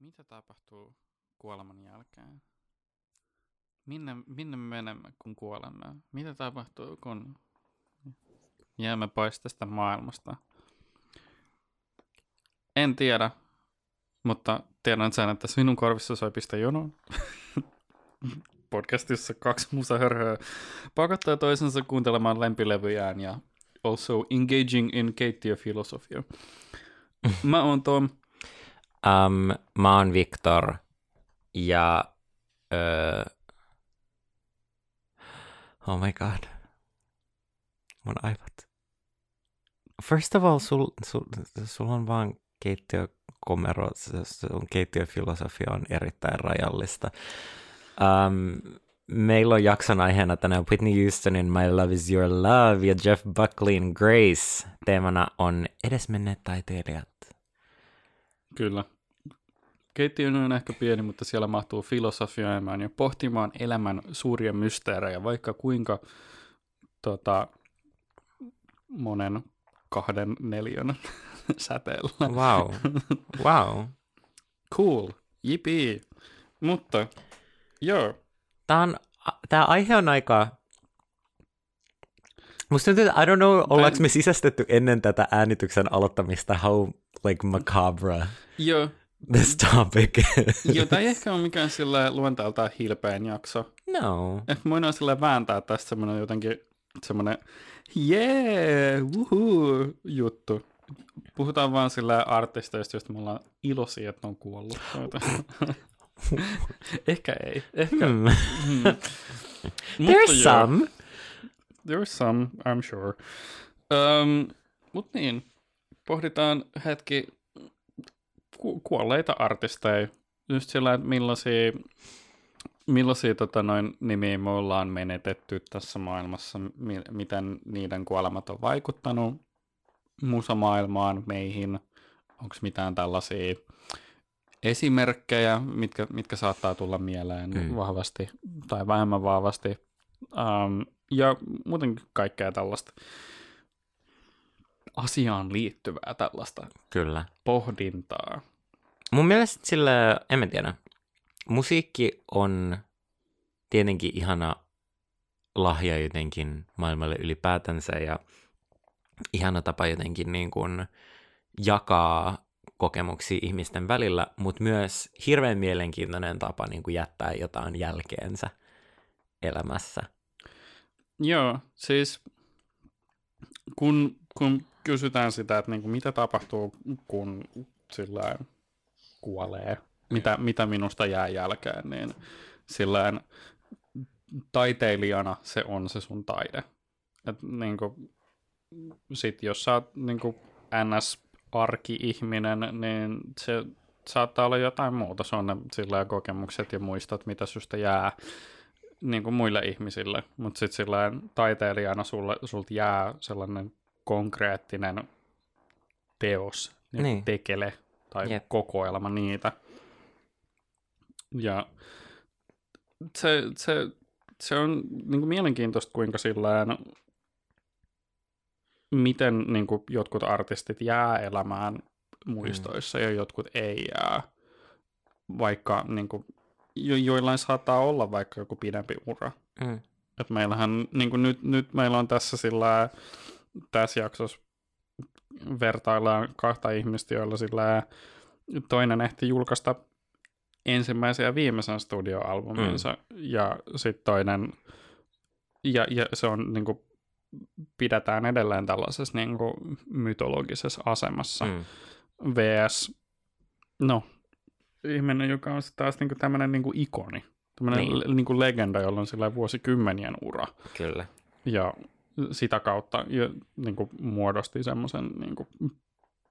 Mitä tapahtuu kuoleman jälkeen? Minne me menemme, kun kuolemme? Mitä tapahtuu, kun jäämme pois tästä maailmasta? En tiedä, mutta tiedän sen, että sinun korvissa soi pistä jonoon. Podcastissa kaksi musahörhöä pakottaa toisensa kuuntelemaan lempilevyjään ja also engaging in keittiöfilosofia. Mä oon Tom. Mä oon Viktor. Ja... oh my god. Mun aivot. First of all, sul on vaan keittiökomero. Sun keittiöfilosofia on erittäin rajallista. Meillä on jakson aiheena tänään Whitney Houstonin My Love is Your Love ja Jeff Buckleyn Grace. Teemana on edesmenneet taiteilijat. Kyllä. Keittiö on ehkä pieni, mutta siellä mahtuu filosofioimaan ja pohtimaan elämän suuria mysteerejä, vaikka kuinka monen 2 neliön säteellä. Wow. Wow. Cool. Jipii. Mutta... joo. Tää aihe on aika... Musta nyt, I don't know, ollaanko me sisästetty ennen tätä äänityksen aloittamista, how like macabre this topic is. Joo, tää ei ehkä ole mikään silleen luonteeltaan hilpeän jakso. No. Ehkä voidaan silleen vääntää tästä semmonen jotenkin semmonen jee, wuhuu juttu. Puhutaan vaan silleen artisteista, joista me ollaan iloisia, että on kuollut. Ehkä ei. Ehkä. There's some. There's some, I'm sure. Mut niin, pohditaan hetki kuolleita artisteja. Just sillä, että millaisia nimiä me ollaan menetetty tässä maailmassa, miten niiden kuolemat on vaikuttanut musamaailmaan, meihin. Onko mitään tällaisia... esimerkkejä, mitkä saattaa tulla mieleen vahvasti tai vähemmän vahvasti ja muutenkin kaikkea tällaista asiaan liittyvää tällaista kyllä pohdintaa. Mun mielestä sillä, en tiedä, musiikki on tietenkin ihana lahja jotenkin maailmalle ylipäätänsä ja ihana tapa jotenkin niin kuin jakaa kokemuksia ihmisten välillä, mutta myös hirveän mielenkiintoinen tapa niin kuin jättää jotain jälkeensä elämässä. Joo, siis kun kysytään sitä, että niin kuin mitä tapahtuu, kun sillä kuolee, mitä minusta jää jälkeen, niin sillä taiteilijana se on se sun taide. Et niin kuin, sit jos sä oot niin kuin ns. Arki-ihminen, niin se saattaa olla jotain muuta. Se on ne sillä kokemukset ja muistot, mitä susta jää niin kuin muille ihmisille. Mutta sitten sillä taiteilijana sulta jää sellainen konkreettinen teos, niin. Tekele tai kokoelma niitä. Ja se on niin kuin mielenkiintoista, kuinka sillä miten niin kuin, jotkut artistit jää elämään muistoissa ja jotkut ei jää, vaikka niin kuin, joillain saattaa olla vaikka joku pidempi ura. Et meillähän, niin kuin nyt meillä on tässä jaksossa vertaillaan 2 ihmistä, joilla sillä toinen ehti julkaista ensimmäisen ja viimeisen studioalbuminsa ja sitten toinen, ja se on niin kuin, pidetään edelleen tällaisessa niin kuin mytologisessa asemassa. VS, no, ihminen, joka on taas niin kuin tämmöinen niin kuin ikoni, tämmöinen niin kuin legenda, jolla on sillä vuosikymmenien ura. Kyllä. Ja sitä kautta niin kuin muodosti semmoisen niin kuin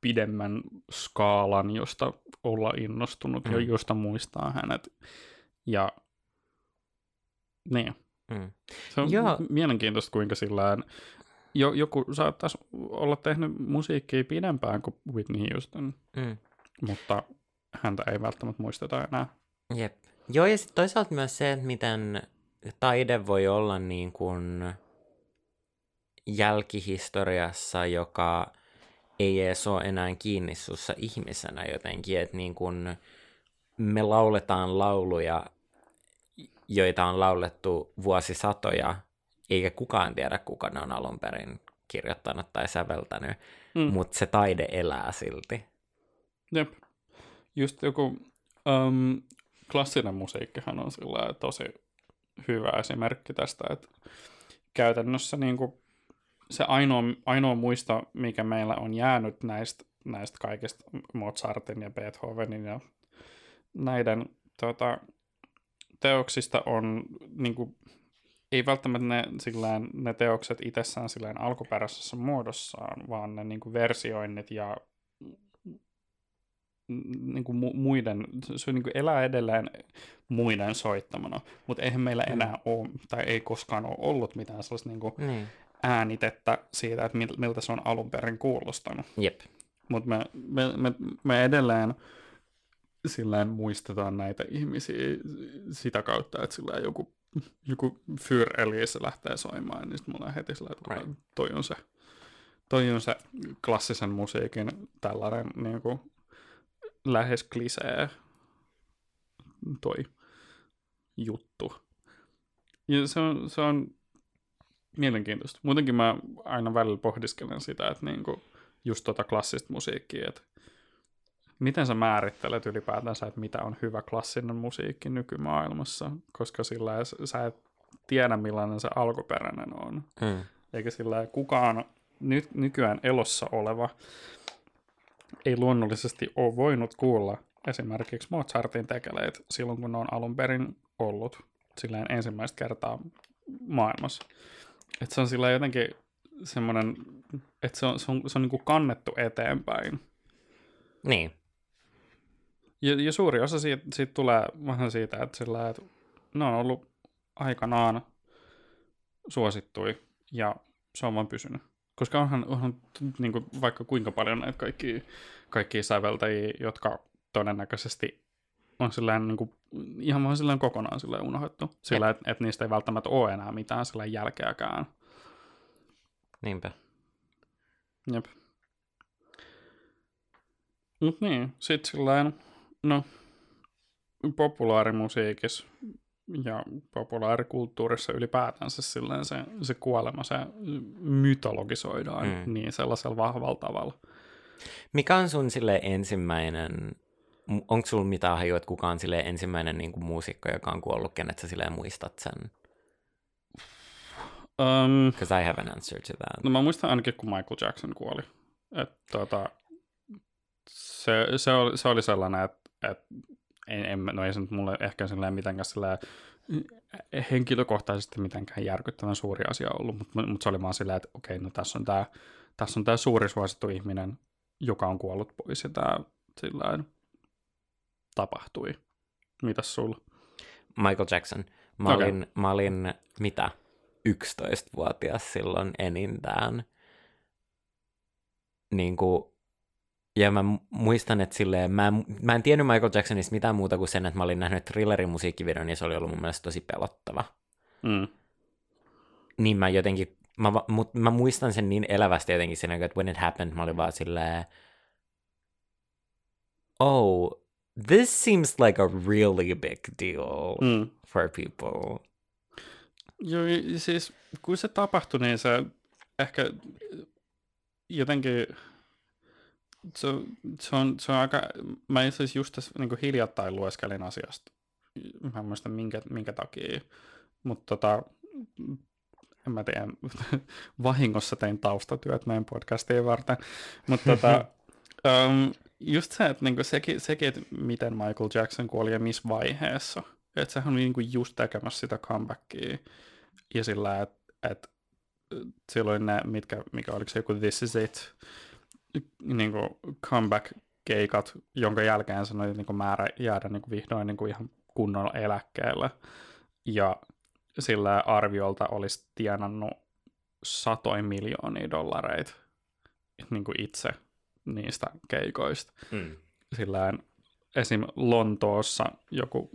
pidemmän skaalan, josta olla innostunut ja josta muistaa hänet. Ja niin. Se on mielenkiintoista, kuinka sillään joku saattaa olla tehnyt musiikkia pidempään kuin Whitney Houston, mutta häntä ei välttämättä muisteta enää. Jep. Joo, ja sitten toisaalta myös se, että miten taide voi olla niin kuin jälkihistoriassa, joka ei edes ole enää kiinni sussa ihmisenä jotenkin, että niin kuin me lauletaan lauluja, joita on laulettu vuosisatoja, eikä kukaan tiedä, kuka ne on alun perin kirjoittanut tai säveltänyt, mutta se taide elää silti. Jep. Just joku klassinen musiikkihan on sellainen tosi hyvä esimerkki tästä, että käytännössä niin kuin se ainoa muisto, mikä meillä on jäänyt näistä kaikista Mozartin ja Beethovenin ja näiden teoksista on, niin kuin, ei välttämättä ne teokset itsessään silleen alkuperäisessä muodossaan, vaan ne niin kuin versioinnit ja niin kuin muiden, se niin kuin elää edelleen muiden soittamana, mutta eihän meillä enää ole, tai ei koskaan ole ollut mitään sellaista niin kuin äänitettä siitä, että miltä se on alun perin kuulostanut. Jep. Mutta me edelleen silleen muistetaan näitä ihmisiä sitä kautta, että silleen joku Für Elise lähtee soimaan, niin sitten mulla on heti silleen, että toi on se klassisen musiikin tällainen niin kuin lähes klisee toi juttu. Ja se on mielenkiintoista. Muutenkin mä aina välillä pohdiskelen sitä, että niinku just klassista musiikkia, että miten sä määrittelet ylipäätänsä, että mitä on hyvä klassinen musiikki nykymaailmassa, koska sillä sä et tiedä, millainen se alkuperäinen on. Eikä sillä kukaan nykyään elossa oleva ei luonnollisesti ole voinut kuulla esimerkiksi Mozartin tekeleet silloin, kun ne on alun perin ollut silleen ensimmäistä kertaa maailmassa. Että se on silleen jotenkin semmoinen, että se on niin kuin kannettu eteenpäin. Niin. Ja suuri osa siitä tulee vähän siitä, että, sillä, että ne on ollut aikanaan suosittui ja se on vaan pysynyt. Koska onhan niin kuin vaikka kuinka paljon näitä kaikkia säveltäjiä, jotka todennäköisesti on silleen, niin kuin, ihan vaan silleen kokonaan silleen unohdettu. Sillä, että niistä ei välttämättä ole enää mitään silleen jälkeäkään. Niinpä. Jep. Mut niin, sit silleen, no, populaarimusiikissa ja populaarikulttuurissa ylipäätänsä silleen se kuolema, se mytologisoidaan niin sellaisella vahvalla tavalla. Mikä on sun silleen ensimmäinen, onko sulla mitään hajua, että kuka on silleen ensimmäinen niin kuin muusikko, joka on kuollut, kenet sä silleen muistat sen? Because I have an answer to that. No mä muistan ainakin, kun Michael Jackson kuoli. Että se oli sellainen, että ei se nyt mulle ehkä silleen mitenkään silleen henkilökohtaisesti mitenkään järkyttävän suuri asia ollut, mutta se oli vaan silleen, että okei, no tässä on tää suuri suosittu ihminen, joka on kuollut pois, ja tää silleen tapahtui. Mitäs sulla? Michael Jackson. Mä olin 11-vuotias silloin enintään. Niinku ja mä muistan, että silleen, mä en tiennyt Michael Jacksonista mitään muuta kuin sen, että mä olin nähnyt Thrillerin musiikkivideon, ja se oli ollut mun mielestä tosi pelottava. Niin mä jotenkin, mä muistan sen niin elävästi jotenkin sen, että when it happened, mä olin vaan silleen, oh, this seems like a really big deal for people. Joo, siis kun se tapahtui, niin se ehkä jotenkin... Se on aika, mä itse asiassa just tässä niin kuin hiljattain lueskelin asiasta, mä en muista minkä takia, mutta en mä tiedä, vahingossa tein taustatyöt meidän podcastiin varten, mutta just se, että niin kuin sekin, että miten Michael Jackson kuoli ja missä vaiheessa, että sehän oli niin kuin just tekemässä sitä comebackia ja sillä, että silloin ne, mikä oliko se joku This Is It, niin kuin comeback-keikat, jonka jälkeen sen oli niin kuin määrä jäädä niin kuin vihdoin niin kuin ihan kunnolla eläkkeelle. Ja sillä arviolta olisi tienannut $100 million niin kuin itse niistä keikoista. Sillään esim. Lontoossa joku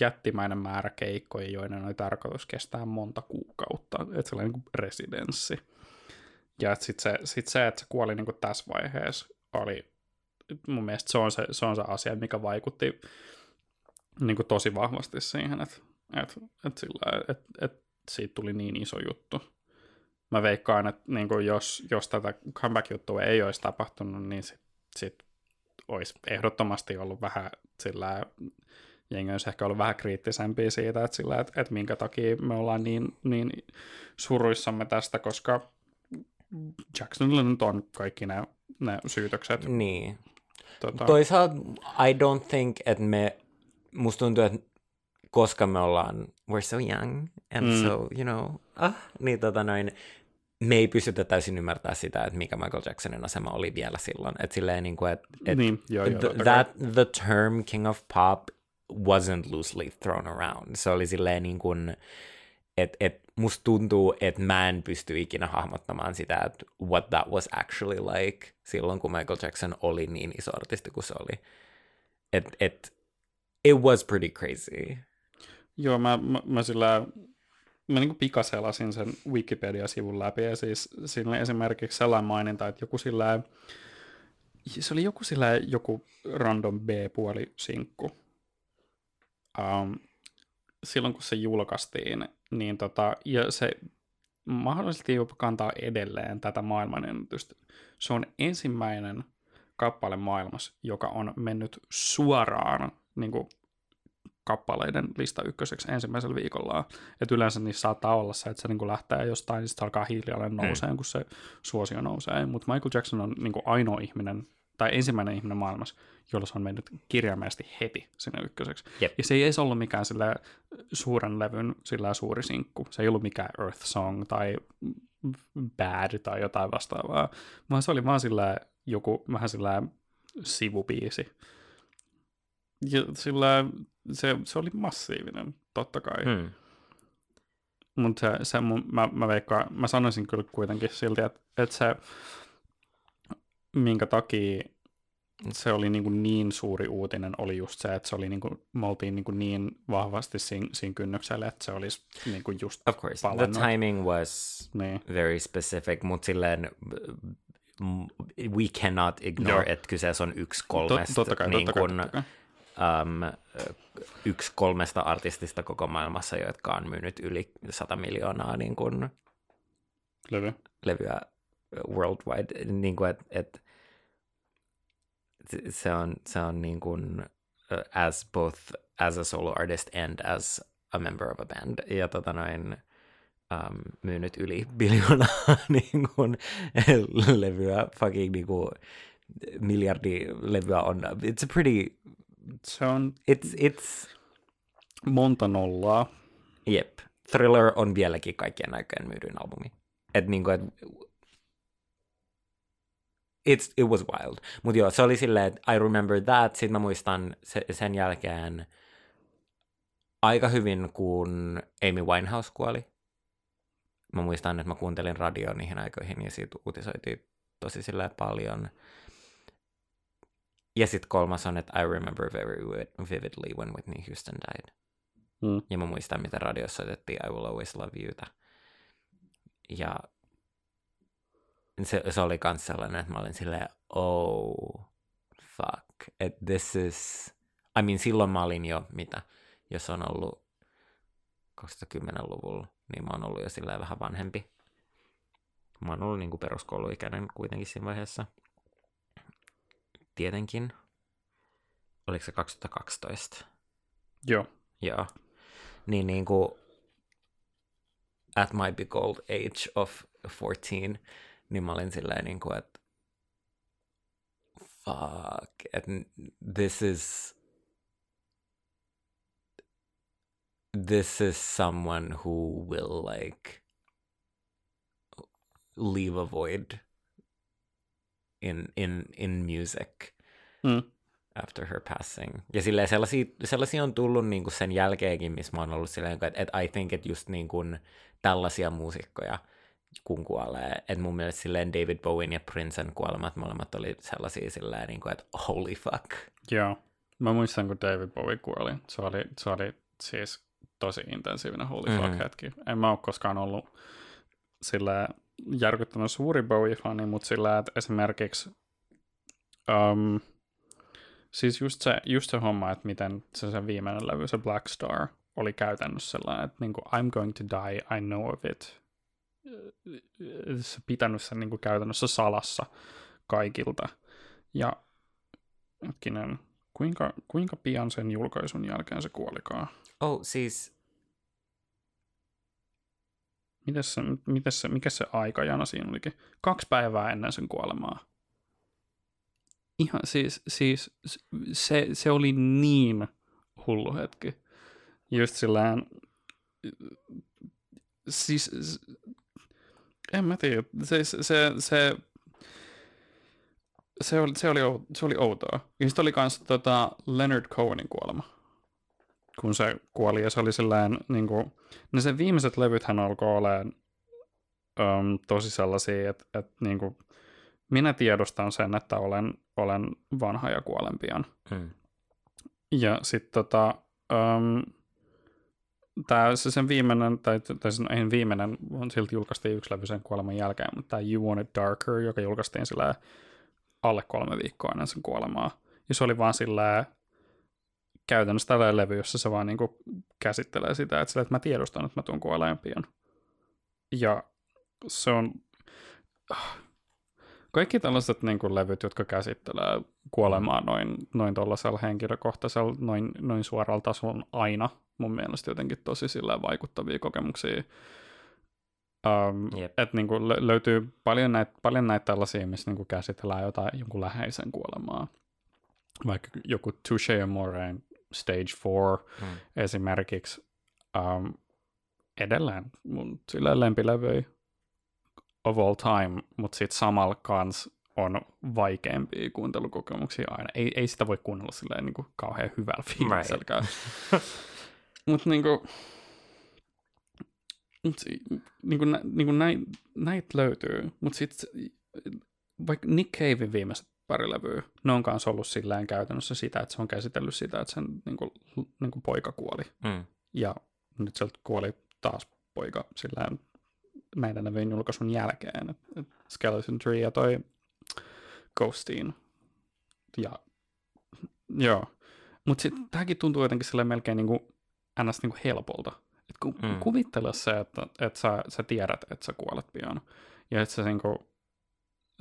jättimäinen määrä keikkoja, joiden oli tarkoitus kestää monta kuukautta. Että sellainen niin kuin residenssi. Ja sitten se, että se kuoli niinku tässä vaiheessa, oli mun mielestä se on se asia, mikä vaikutti niin kuin tosi vahvasti siihen, että siitä tuli niin iso juttu. Mä veikkaan, että niin kuin jos tätä comeback-juttua ei olisi tapahtunut, niin sit olisi ehdottomasti ollut vähän sillä jengi olisi ehkä ollut vähän kriittisempiä siitä, että minkä takia me ollaan niin suruissamme tästä, koska Jacksonilla nyt on kaikki nämä syytökset. Niin. Toisaalta I don't think, että musta tuntuu, että koska me ollaan, we're so young, and so, you know, niin me ei pystytä täysin ymmärtää sitä, että mikä Michael Jacksonin asema oli vielä silloin. Että silleen niin kuin, the term king of pop wasn't loosely thrown around. Se oli silleen niin kuin, että musta tuntuu, että mä en pysty ikinä hahmottamaan sitä, että what that was actually like silloin, kun Michael Jackson oli niin iso artisti kuin se oli. It was pretty crazy. Joo, mä niinku pikaselasin sen Wikipedia-sivun läpi, ja siis siinä oli esimerkiksi sellainen maininta, että se oli joku random B-puolisinkku. Silloin, kun se julkaistiin, niin ja se mahdollisesti jopa kantaa edelleen tätä maailmanennätystä. Se on ensimmäinen kappale maailmassa, joka on mennyt suoraan niin kuin kappaleiden lista ykköseksi ensimmäisellä viikolla. Et yleensä niissä saattaa olla se, että se niin kuin lähtee jostain, niin sitten alkaa hiljalleen nouseen, kun se suosio nousee. Mutta Michael Jackson on niin kuin ainoa ihminen, tai ensimmäinen ihminen maailmassa, jolla se on mennyt kirjaimellisesti heti sinne ykköseksi. Yep. Ja se ei edes ollut mikään sillä suuren levyn sillä suuri sinkku. Se ei ollut mikään Earth Song tai Bad tai jotain vastaavaa, vaan se oli vaan sillä joku vähän sillä sivubiisi. Ja sillä se oli massiivinen, totta kai. Mutta mä sanoisin kyllä kuitenkin silti, että se, minkä takia se oli niin suuri uutinen, oli just se, että se oli me oltiin niin vahvasti siinä kynnyksellä, että se olisi just palannut. Of course, the timing was very specific, mutta silleen we cannot ignore, että kyseessä on yksi kolmesta. Totta kai. Yksi kolmesta artistista koko maailmassa, jotka on myynyt yli 100 miljoonaa niin kuin levyä worldwide, niin kuin et se on niin kuin as both as a solo artist and as a member of a band, ja myynyt yli biljoonaa niin kuin levyä, fucking niin kuin miljardi levyä on. It's a pretty It's monta nollaa. Jep. Thriller on vieläkin kaikkien aikojen myydyin albumi. Et niinku, it was wild. Mut joo, se oli silleen, että I remember that. Sitten mä muistan sen jälkeen aika hyvin, kun Amy Winehouse kuoli. Mä muistan, että mä kuuntelin radioa niihin aikoihin, ja siitä uutisoitiin tosi silleen paljon. Ja sitten kolmas on, että I remember very vividly when Whitney Houston died. Ja mä muistan, mitä radiossa otettiin I Will Always Love Youta. Ja se oli kans sellainen, että mä olin silleen, oh, fuck. Että this is, I mean, silloin mä olin jo, jos on ollut 2010-luvulla, niin mä oon ollut jo silleen vähän vanhempi. Mä oon ollut niinku peruskouluikäinen kuitenkin siinä vaiheessa. Tietenkin. Oliko se 2012? Joo. Niin niinku at my big old age of 14, niin mä olin silleen niinku, että fuck, että this is someone who will like leave a void in music after her passing. Ja silleen sellaisia on tullut niinku sen jälkeenkin, missä mä oon ollut silleen, että I think, että just niinku tällaisia muusikkoja, kun kuolee. Että mun mielestä silleen David Bowen ja Princen kuolemat molemmat oli sellaisia silleen, niinku, että holy fuck. Joo. Mä muistan, kun David Bowie kuoli. Se oli siis tosi intensiivinen holy fuck hetki. En mä oo koskaan ollut silleen järkyttävän suuri Bowie-fani, mutta sillä, että esimerkiksi Siis just se homma, että miten se viimeinen levy, se Black Star, oli käytännössä sellainen, että niinku, I'm going to die, I know of it. Se pitänyt sen niinku käytännössä salassa kaikilta. Ja hetkinen, kuinka pian sen julkaisun jälkeen se kuolikaan? Siis... Mikä se aikajana siinä olikin? 2 päivää ennen sen kuolemaa. Ihan siis se oli niin hullu hetki. Just sillään, siis en mä tiedä, se oli outoa. Ja sitten oli kans Leonard Cohenin kuolema. Kun se kuoli ja se oli sellainen, niin kuin, ne sen viimeiset levythän alkoi olemaan tosi sellaisia, että niin kuin, minä tiedostan sen, että olen vanha ja kuolen pian. Ja sitten sen viimeinen, tai ei viimeinen, silti julkaistiin 1 levy sen kuoleman jälkeen, mutta tämä You Want It Darker, joka julkaistiin sillä alle 3 viikkoa ennen sen kuolemaa. Ja se oli vaan sillä käytännössä tällainen levy, jossa se vaan niinku käsittelee sitä, että mä tiedostan, että mä tuun kuoleen pian. Ja se on... Kaikki tällaiset niinku levyt, jotka käsittelee kuolemaa noin tuollaisella henkilökohtaisella, noin suoralla tasolla aina mun mielestä jotenkin tosi silleen vaikuttavia kokemuksia. Yep. Että niinku löytyy paljon näitä tällaisia, missä niinku käsitellään jonkun läheisen kuolemaa. Vaikka joku Touché Amoré Stage 4 esimerkiksi edelleen mun silleen lempilevy of all time, mutta sitten samalla kans on vaikeampia kuuntelukokemuksia aina. Ei sitä voi kuunnella silleen niinku kauhean hyvällä fiilisellä. Mutta niinku näitä löytyy, mutta sitten vaikka Nick Cavein viimeiset pari levyä. Ne on kanssa ollut silleen käytännössä sitä, että se on käsitellyt sitä, että sen niinku poika kuoli. Ja nyt sieltä kuoli taas poika silleen näiden levyjen julkaisun jälkeen. Et Skeleton Tree ja toi Ghostiin. Ja joo. Mut sit tääkin tuntuu jotenkin silleen melkein niinku ns. Niinku helpolta. Et kun kuvittele se, että sä tiedät, että sä kuolet pian. Ja että sä niinku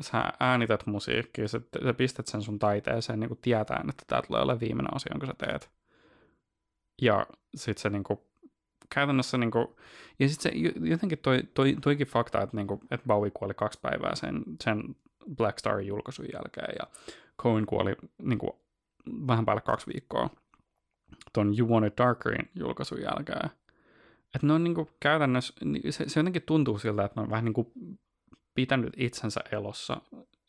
sä äänität musiikkia, sä pistät sen sun taiteeseen niin kuin tietäen, että tää tulee olemaan viimeinen asia, jonka sä teet. Ja sit se niinku, käytännössä niinku, ja sit se jotenkin toikin fakta, että niinku, et Bowie kuoli 2 päivää sen Black Starin julkaisun jälkeen, ja Cohen kuoli niinku vähän päälle 2 viikkoa ton You Want It Darkerin julkaisun jälkeen. Että ne on niinku käytännössä, se jotenkin tuntuu siltä, että ne on vähän niinku pitänyt itsensä elossa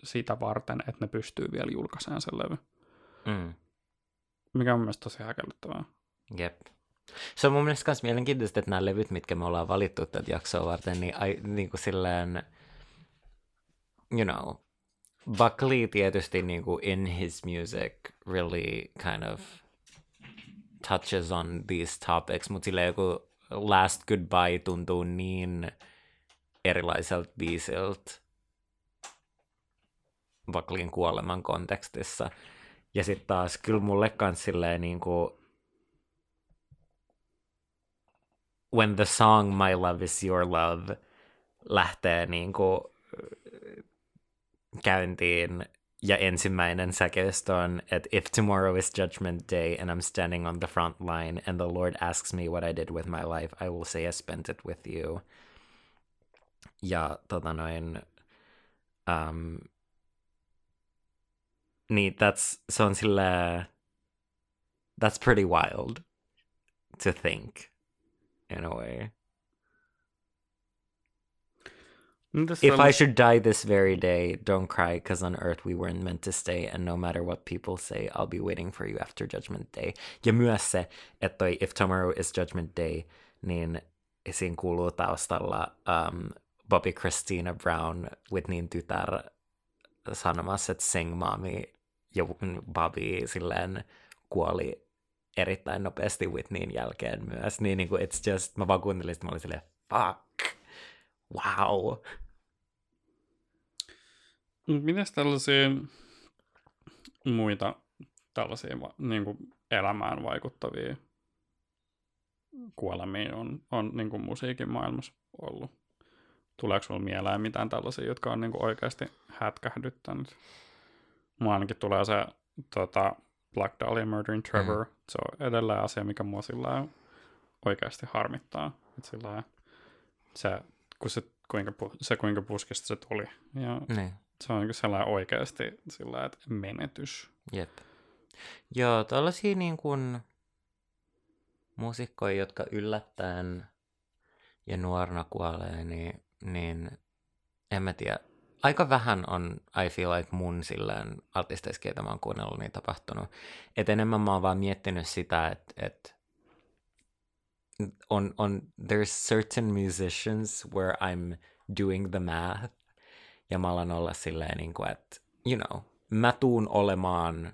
sitä varten, että ne pystyy vielä julkaisemaan sen levy. Mikä on mielestäni tosi häkellyttävää. Jep. Se on mun mielestä myös mielenkiintoista, että nämä levyt, mitkä me ollaan valittu tätä jaksoa varten, niin kuin silleen, you know, Buckley tietysti niin kuin in his music really kind of touches on these topics, mutta silleen joku Last Goodbye tuntuu niin erilaiselta biisiltä Buckleyn kuoleman kontekstissa. Ja sitten taas kyllä mulle kans silleen niinku when the song My Love is Your Love lähtee niinku käyntiin ja ensimmäinen säkeistö on, että if tomorrow is judgment day and I'm standing on the front line and the Lord asks me what I did with my life, I will say I spent it with you. Ja niin se on silleen, that's pretty wild to think, in a way. If I should die this very day, don't cry, because on earth we weren't meant to stay, and no matter what people say, I'll be waiting for you after judgment day. Ja myös se, että toi if tomorrow is judgment day, niin siinä kuuluu taustalla... Bobby Christina Brown, Whitneyn tytär, sanomassa, että Sing Mommy, ja Bobby silleen kuoli erittäin nopeasti Whitneyn jälkeen myös. Niin niinku, it's just, mä vaan kuuntelin, että mä olin silleen, fuck, wow. Mitäs tällaisia muita tällaisia niin kuin elämään vaikuttavia kuolemia on niin kuin musiikin maailmassa ollut. Tuleeko sinulla mieleen mitään tällaisia, jotka on niin kuin oikeasti hätkähdyttänyt? Mulla ainakin tulee se Black Dahlia Murdering Trevor. Mm. Se on edelleen asia, mikä mua sillä oikeasti harmittaa. Sillä kuinka puskista se tuli. Ja niin. Se on sellainen oikeasti sillä menetys. Jep. Joo, tällaisia niin kuin muusikkoja, jotka yllättäen ja nuorena kuolee, niin en mä tiedä. Aika vähän on I Feel Like mun silleen artisteissa, keitä mä oon kuunnellut, niin tapahtunut. Et enemmän mä oon vaan miettinyt sitä, että on there's certain musicians where I'm doing the math. Ja mä alan olla silleen, niin kuin, että you know, mä tuun olemaan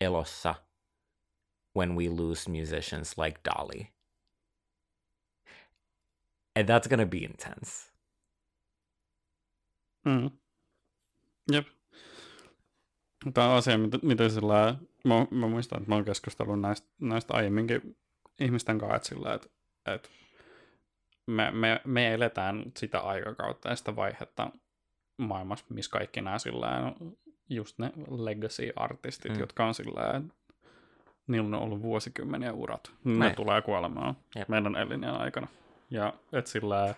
elossa when we lose musicians like Dolly. And that's gonna be intense. Mm. Jep. Tämä on asia, mitä sillä... Mä muistan, että mä oon keskustellut näistä aiemminkin ihmisten kanssa sillä, että me eletään sitä aikakautta ja sitä vaihetta maailmassa, missä kaikki nämä sillä just ne legacy-artistit, jotka on sillä niillä on ollut vuosikymmeniä urat. Ne tulee kuolemaan meidän elinjän aikana. Ja et sillä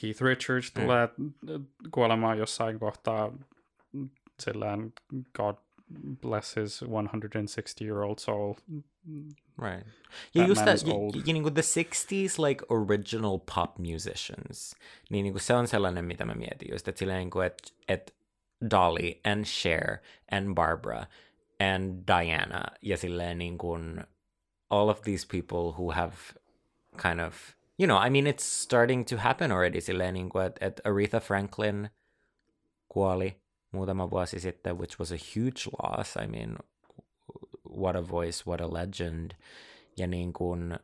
Keith Richards tulee kuolemaan jossain kohtaa, sillä God bless his 160-year-old soul. Right. Yeah, just that, you know, the 60s, like, original pop musicians. Niin kuin se on sellainen, mitä mä mietin just, että silleen kuin, että Dolly and Cher and Barbara and Diana ja silleen niin kuin all of these people who have kind of... You know, I mean, it's starting to happen already, silleen niin kuin, että Aretha Franklin kuoli muutama vuosi sitten, which was a huge loss. I mean, what a voice, what a legend. Ja niin kuin,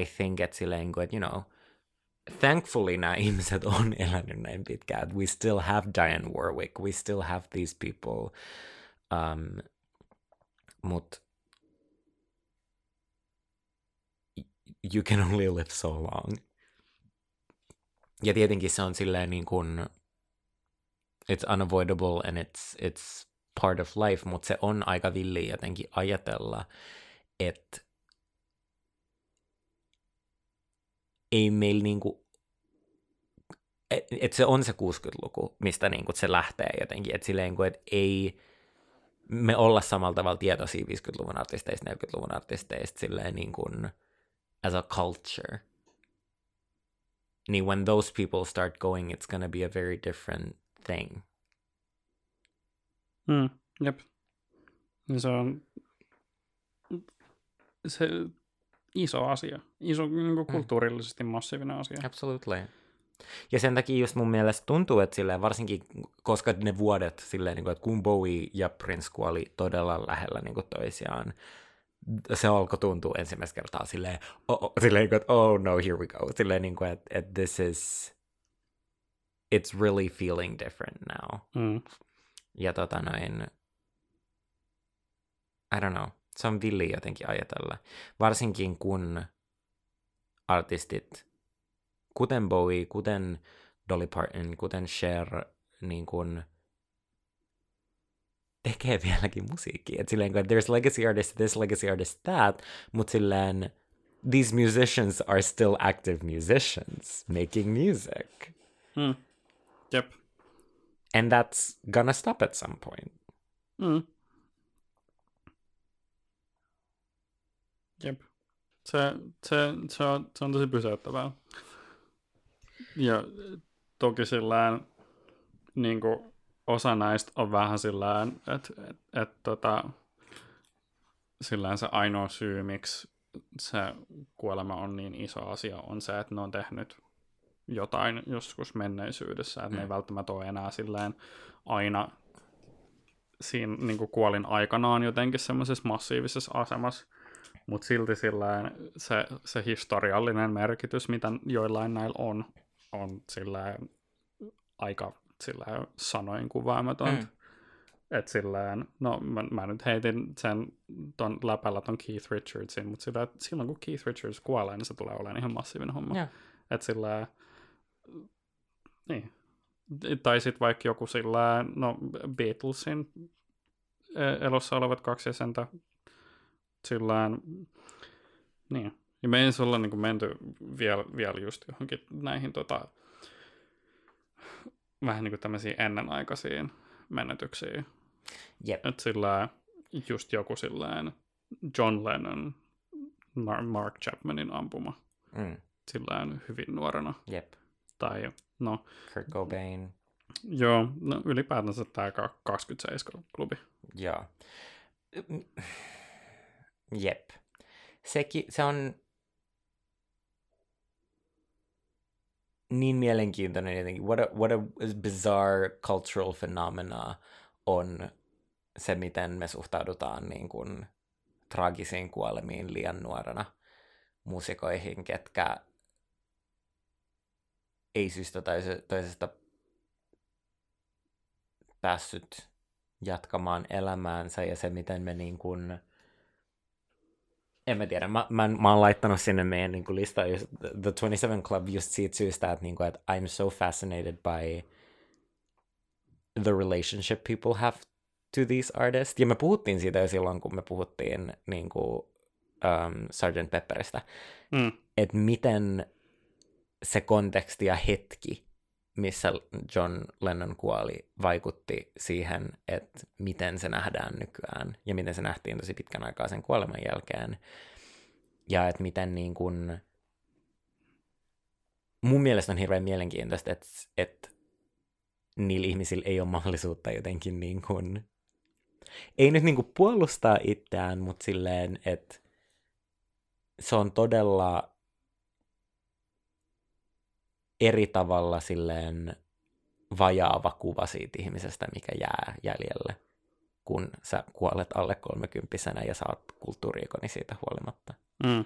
I think, että silleen kuin, että, you know, thankfully nämä ihmiset on elänyt näin pitkään. We still have Dionne Warwick, we still have these people. Mut you can only live so long. Ja tietenkin se on silleen niin kuin, it's unavoidable and it's part of life, mutta se on aika villiä jotenkin ajatella, että ei meillä niin kuin, että se on se 60-luku, mistä niin kuin se lähtee jotenkin, että silleen kuin, että ei me olla samalla tavalla tietoisia 50-luvun artisteista, 40-luvun artisteista, silleen niin kuin as a culture. Niin when those people start going, it's gonna be a very different thing. Mm, jep. Se on se iso asia. Iso niin kulttuurillisesti massiivinen asia. Absolutely. Ja sen takia just mun mielestä tuntuu, että silleen, varsinkin koska ne vuodet, silleen, niin kuin, että kun Bowie ja Prince kuoli todella lähellä niin kuin toisiaan, se alkoi tuntua ensimmäistä kertaa silleen, oh no, here we go. Silleen, niin kuin, että this is, it's really feeling different now. Mm. Ja I don't know, se on villi jotenkin ajatella. Varsinkin kun artistit, kuten Bowie, kuten Dolly Parton, kuten Cher, niin kuin tekee vieläkin musiikkia. Että silleen, there's legacy artists, this legacy artist, that, mutta silleen, these musicians are still active musicians making music. Mm. Yep. And that's gonna stop at some point. Mm. Jep. Se on tosi pysäyttävää. Ja toki sillään niinku osa näistä on vähän sillään, että sillään se ainoa syy, miksi se kuolema on niin iso asia, on se, että ne on tehnyt jotain joskus menneisyydessä, että ne ei välttämättä ole enää silleen aina siinä niin kuin kuolin aikanaan jotenkin semmoisessa massiivisessa asemassa, mutta silti silleen se historiallinen merkitys, mitä joillain näillä on silleen aika silleen sanoin kuvaamaton. Että silleen, no mä nyt heitin sen ton läpällä ton Keith Richardsin, mutta silleen, että silloin kun Keith Richards kuolee, niin se tulee olemaan ihan massiivinen homma. Yeah. Että silleen, niin. Tai sitten vaikka joku silleen, no Beatlesin elossa olevat kaksi jäsentä, silleen, niin. Ja me ei olla niin menty vielä just johonkin näihin vähän niin kuin tämmöisiin ennenaikaisiin menetyksiin. Yep. Että sillä just joku silleen John Lennon, Mark Chapmanin ampuma. Mm. Sillään hyvin nuorena. Yep. Tai no. Kurt Cobain. Joo, no ylipäätänsä tämä 27-klubi. Joo. Jep. Se on niin mielenkiintoinen jotenkin. What a bizarre cultural phenomena on se, miten me suhtaudutaan niin kuin traagisiin kuolemiin liian nuorena muusikoihin, ketkä ei syystä tai toisesta päässyt jatkamaan elämäänsä, ja se, miten me niin kuin en mä tiedä, mä oon laittanut sinne meidän niin listaan just The 27 Club just siitä syystä, että, niin kuin, että I'm so fascinated by the relationship people have to these artists. Ja me puhuttiin siitä jo silloin, kun me puhuttiin niin kuin, Sgt. Pepperistä. Mm. Että miten se konteksti ja hetki, missä John Lennon kuoli, vaikutti siihen, että miten se nähdään nykyään ja miten se nähtiin tosi pitkän aikaa sen kuoleman jälkeen. Ja että miten niin kuin mun mielestä on hirveän mielenkiintoista, että niillä ihmisillä ei ole mahdollisuutta jotenkin niin kuin ei nyt niin kuin puolustaa itseään, mutta silleen, että se on todella eri tavalla silleen vajaava kuva siitä ihmisestä, mikä jää jäljelle, kun sä kuolet alle 30-vuotiaana ja saat kulttuuriikoni siitä huolimatta. Mm.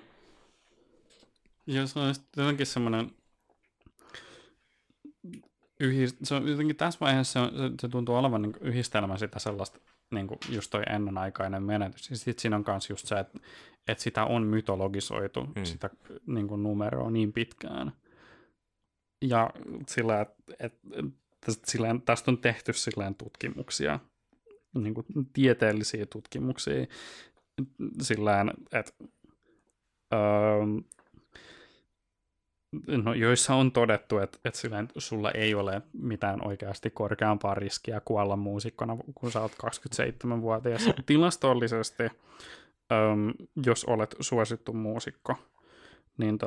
Ja se on jotenkin semmoinen se on jotenkin tässä vaiheessa se tuntuu olevan niin yhdistelmä sitä sellaista, niin kuin just toi ennenaikainen menetys. Ja sitten siinä on myös just se, että sitä on mytologisoitu, sitä niin kuin numeroa niin pitkään. Ja sillä, tästä on tehty silleen tutkimuksia, niin kuin tieteellisiä tutkimuksia, sillä, että no, joissa on todettu, että silleen, sulla ei ole mitään oikeasti korkeampaa riskiä kuolla muusikkona, kun sä oot 27-vuotias. Tilastollisesti, jos olet suosittu muusikko, niin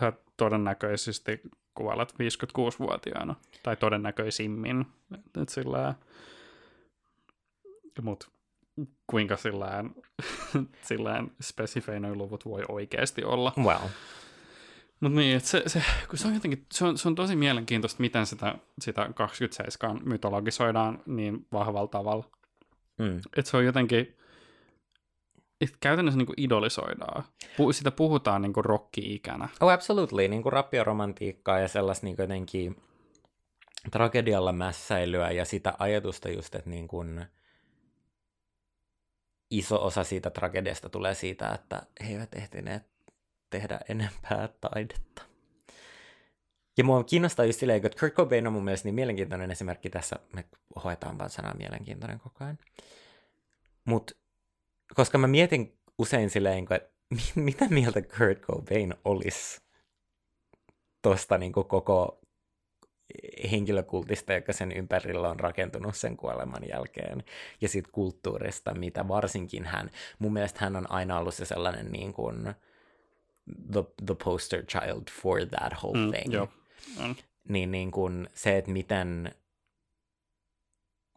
sä todennäköisesti kuolet 56-vuotiaana, tai todennäköisimmin, että sillä mut kuinka sillään spesifeinoi luvut voi oikeasti olla. Wow. Mut niin, että se on jotenkin, se on tosi mielenkiintoista, miten sitä 27 mytologisoidaan niin vahvalla tavalla. Mm. Että se on jotenkin käytännössä niin kuin idolisoidaan. Sitä puhutaan niin kuin rock-ikänä. Oh, absolutely. Niin kuin rappioromantiikkaa ja sellaista niin kuin jotenkin tragedialla mässäilyä ja sitä ajatusta just, että niin kuin iso osa siitä tragediasta tulee siitä, että he eivät ehtineet tehdä enempää taidetta. Ja mua kiinnostaa just silleen, että Kurt Cobain on mun mielestä niin mielenkiintoinen esimerkki tässä. Me hoetaan vaan sanaa mielenkiintoinen koko ajan. Mut koska mä mietin usein silleen, että mitä mieltä Kurt Cobain olisi tosta niin kuin koko henkilökultista, joka sen ympärillä on rakentunut sen kuoleman jälkeen, ja siitä kulttuurista, mitä varsinkin hän, mun mielestä hän on aina ollut se sellainen niin kuin the poster child for that whole thing. Jo. Niin kuin se, että miten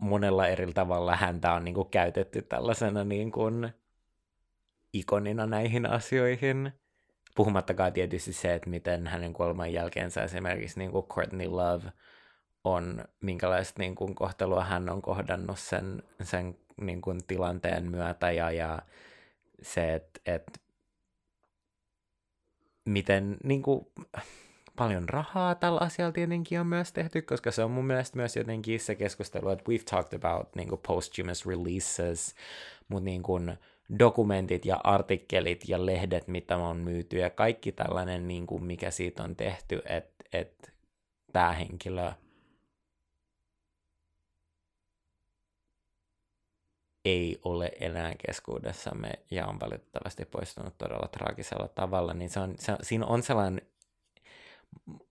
monella eri tavalla häntä on niin kuin käytetty tällaisena niin kuin ikonina näihin asioihin. Puhumattakaan tietysti se, että miten hänen kuoleman jälkeensä esimerkiksi niin kuin Courtney Love on, minkälaista niin kuin kohtelua hän on kohdannut sen niin kuin tilanteen myötä ja se, että miten niin kuin paljon rahaa tällä asialla tietenkin on myös tehty, koska se on mun mielestä myös jotenkin se keskustelu, että we've talked about niin kuin posthumous releases, mutta niin kuin dokumentit ja artikkelit ja lehdet, mitä on myyty ja kaikki tällainen, niin kuin mikä siitä on tehty, että tämä henkilö ei ole enää keskuudessamme ja on valitettavasti poistunut todella traagisella tavalla, niin siinä on sellainen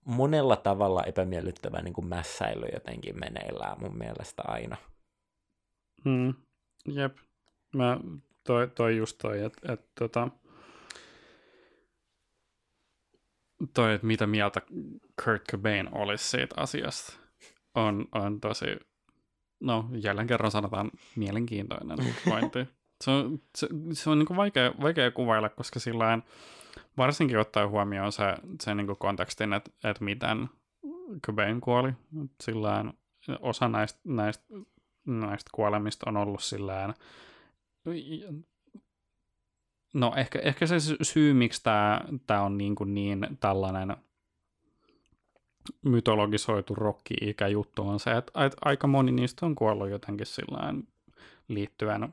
monella tavalla epämiellyttävä niin kuin mässäily jotenkin meneillään mun mielestä aina. Jep. Mä toi, että mitä mieltä Kurt Cobain olisi siitä asiasta, on tosi, no jälleen kerran sanotaan mielenkiintoinen pointti. Se on niin kuin vaikea kuvailla, koska sillain varsinkin ottaen huomioon se niin kuin kontekstin, että miten Cobain kuoli. Sillain osa näistä kuolemista on ollut sillain. No ehkä se syy, miksi tämä on niin tällainen mytologisoitu rock-ikä juttu on se, että aika moni niistä on kuollut jotenkin sillain liittyen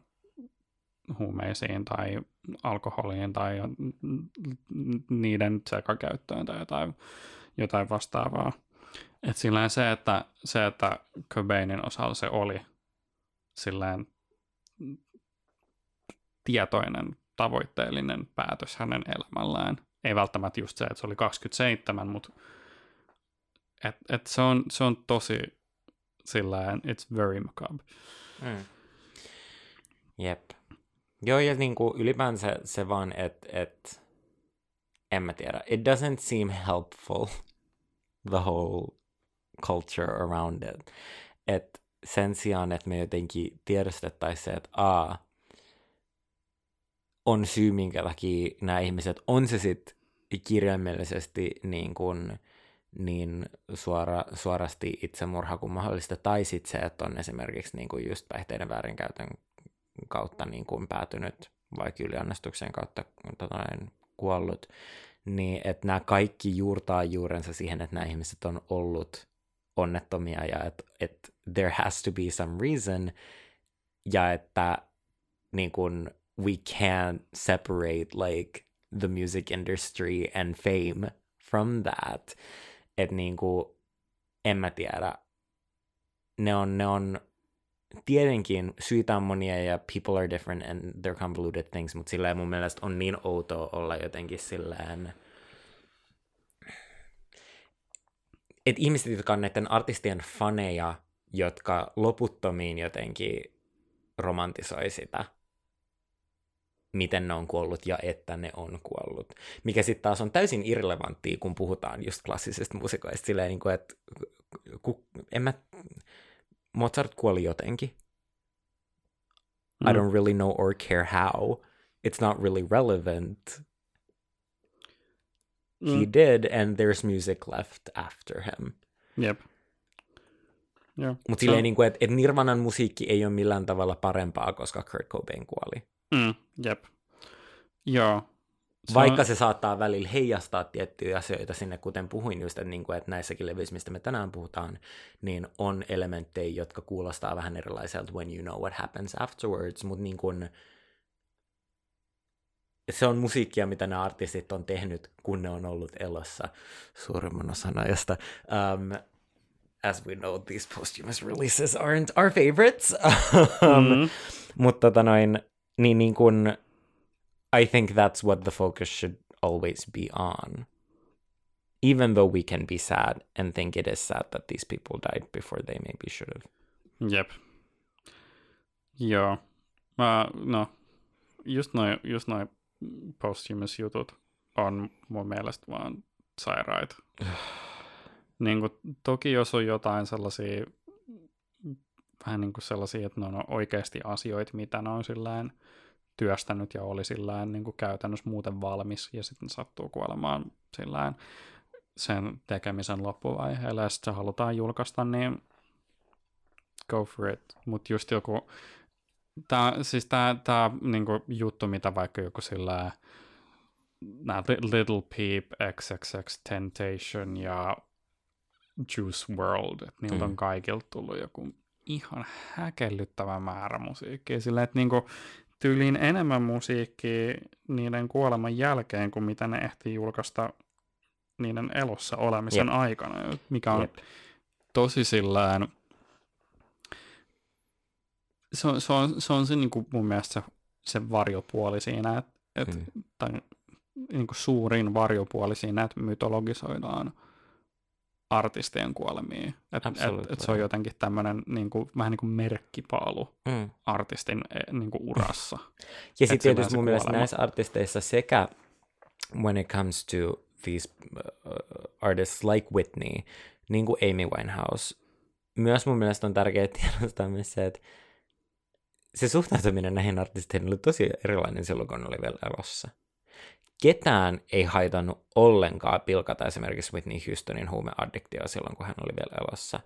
huumeisiin tai alkoholiin tai niiden sekakäyttöön tai jotain vastaavaa. Et sillain se, että Cobainin osalla se oli sillain tietoinen, tavoitteellinen päätös hänen elämällään. Ei välttämättä just se, että se oli 27, mutta et se on tosi sillain, it's very macabre. Jep. Joo, ja niinku ylipäänsä se vaan, että en mä tiedä. It doesn't seem helpful, the whole culture around it. Et sen sijaan, että me jotenkin tiedostettaisiin se, että on syy, minkä takia nämä ihmiset, on se sitten kirjaimellisesti niin suorasti itsemurha kuin mahdollista, tai sitten se, että on esimerkiksi niin kuin just päihteiden väärinkäytön kautta niin kuin päätynyt, vaikka yliannostuksen kautta kuollut, niin että nämä kaikki juurtaa juurensa siihen, että nämä ihmiset on ollut onnettomia, ja että there has to be some reason, ja että niin kuin we can't separate like the music industry and fame from that. Että niinku, en mä tiedä. Ne on tietenkin syitä on monia ja people are different and they're convoluted things, mutta silleen mun mielestä on niin outoa olla jotenkin silleen, että ihmiset, jotka on näiden artistien faneja, jotka loputtomiin jotenkin romantisoi sitä, miten ne on kuollut ja että ne on kuollut. Mikä sitten taas on täysin irrelevanttia, kun puhutaan just klassisista muusikoista. Silleen niin kuin, että Mozart kuoli jotenkin. I don't really know or care how. It's not really relevant. He did, and there's music left after him. Yep. Yeah. Mutta silleen niin kuin, että Nirvanan musiikki ei ole millään tavalla parempaa, koska Kurt Cobain kuoli. Jep. Joo. Vaikka se saattaa välillä heijastaa tiettyjä asioita sinne, kuten puhuin just, että, niin kuin, että näissäkin levyissä, mistä me tänään puhutaan, niin on elementtejä, jotka kuulostaa vähän erilaiselta when you know what happens afterwards, mutta niin kuin, se on musiikkia, mitä nämä artistit on tehnyt, kun ne on ollut elossa suurimman osan ajasta. As we know, these posthumous releases aren't our favorites. Mutta niin kun, I think that's what the focus should always be on. Even though we can be sad and think it is sad that these people died before they maybe should have. Jep. Joo. Just noi posthumous jutut on mun mielestä vaan sairaita. Niin kun, toki jos on jotain sellaisia, vähän niin kuin sellaisia, että ne on oikeasti asioita, mitä ne on sillään työstänyt ja oli sillään niin kuin käytännössä muuten valmis, ja sitten sattuu kuolemaan sillään sen tekemisen loppuvaiheella, ja sitten se halutaan julkaista, niin go for it. Mutta just joku, tämä siis niin juttu, mitä vaikka joku sillään nämä Lil Peep, XXXTentacion ja Juice WRLD, että niiltä on kaikilta tullut joku ihan häkellyttävä määrä musiikkia. Silleen, että niinku tyyliin enemmän musiikkia niiden kuoleman jälkeen kuin mitä ne ehtii julkaista niiden elossa olemisen aikana, mikä on tosi sillään... Se on se niinku mun mielestä se varjopuoli siinä, tai niinku suurin varjopuoli siinä, että mytologisoidaan artistien kuolemia. Et se on jotenkin tämmöinen niinku, vähän niin kuin merkkipaalu artistin niinku urassa. Ja sitten tietysti mun mielestä näissä artisteissa sekä when it comes to these artists like Whitney, niin kuin Amy Winehouse, myös mun mielestä on tärkeää tiedostaa myös se, että se suhtautuminen näihin artisteihin oli tosi erilainen silloin, kun oli vielä elossa. Ketään ei haitannut ollenkaan pilkata esimerkiksi Whitney Houstonin huumeaddiktioa silloin, kun hän oli vielä elossa.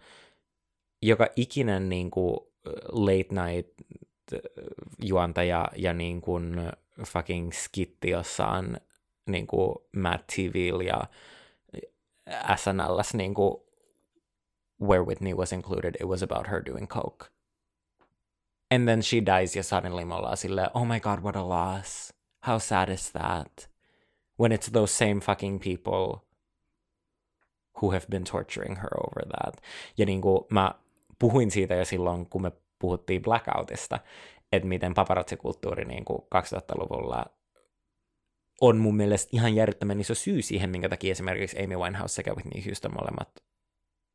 Joka ikinen niin kuin late night juontaja ja niin kuin fucking skitti jossain niin kuin Matt TV:llä ja SNL:ssä niin kuin where Whitney was included, it was about her doing coke. And then she dies, ja suddenly me ollaan silleen, oh my god, what a loss. How sad is that? When it's those same fucking people who have been torturing her over that. Ja niin kuin mä puhuin siitä jo silloin, kun me puhuttiin Blackoutista, että miten paparazzikulttuuri niin kuin 2000-luvulla on mun mielestä ihan järjettömän iso syy siihen, minkä takia esimerkiksi Amy Winehouse sekä Whitney Houston molemmat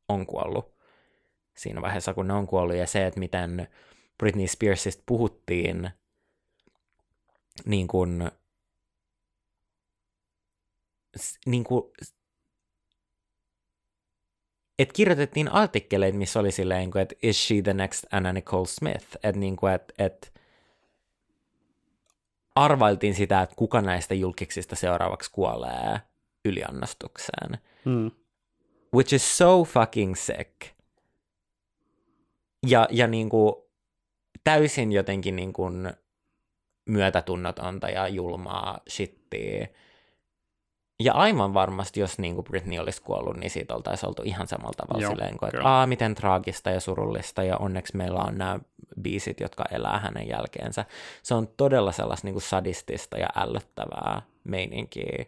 on kuollut siinä vaiheessa, kun ne on kuollut, ja se, että miten Britney Spearsista puhuttiin niin kuin että kirjoitettiin artikkeleita, missä oli silleen, että is she the next Anna Nicole Smith? Että niin kuin, että arvailtiin sitä, että kuka näistä julkiksista seuraavaksi kuolee yliannostukseen. Mm. Which is so fucking sick. Ja niin kuin täysin jotenkin niin kuin myötätunnotonta ja julmaa shittiä. Ja aivan varmasti, jos niin kuin Britney olisi kuollut, niin siitä oltaisiin oltu ihan samalla tavalla silleen, että miten traagista ja surullista, ja onneksi meillä on nämä biisit, jotka elää hänen jälkeensä. Se on todella sellaista niin kuin sadistista ja ällöttävää meininkiä.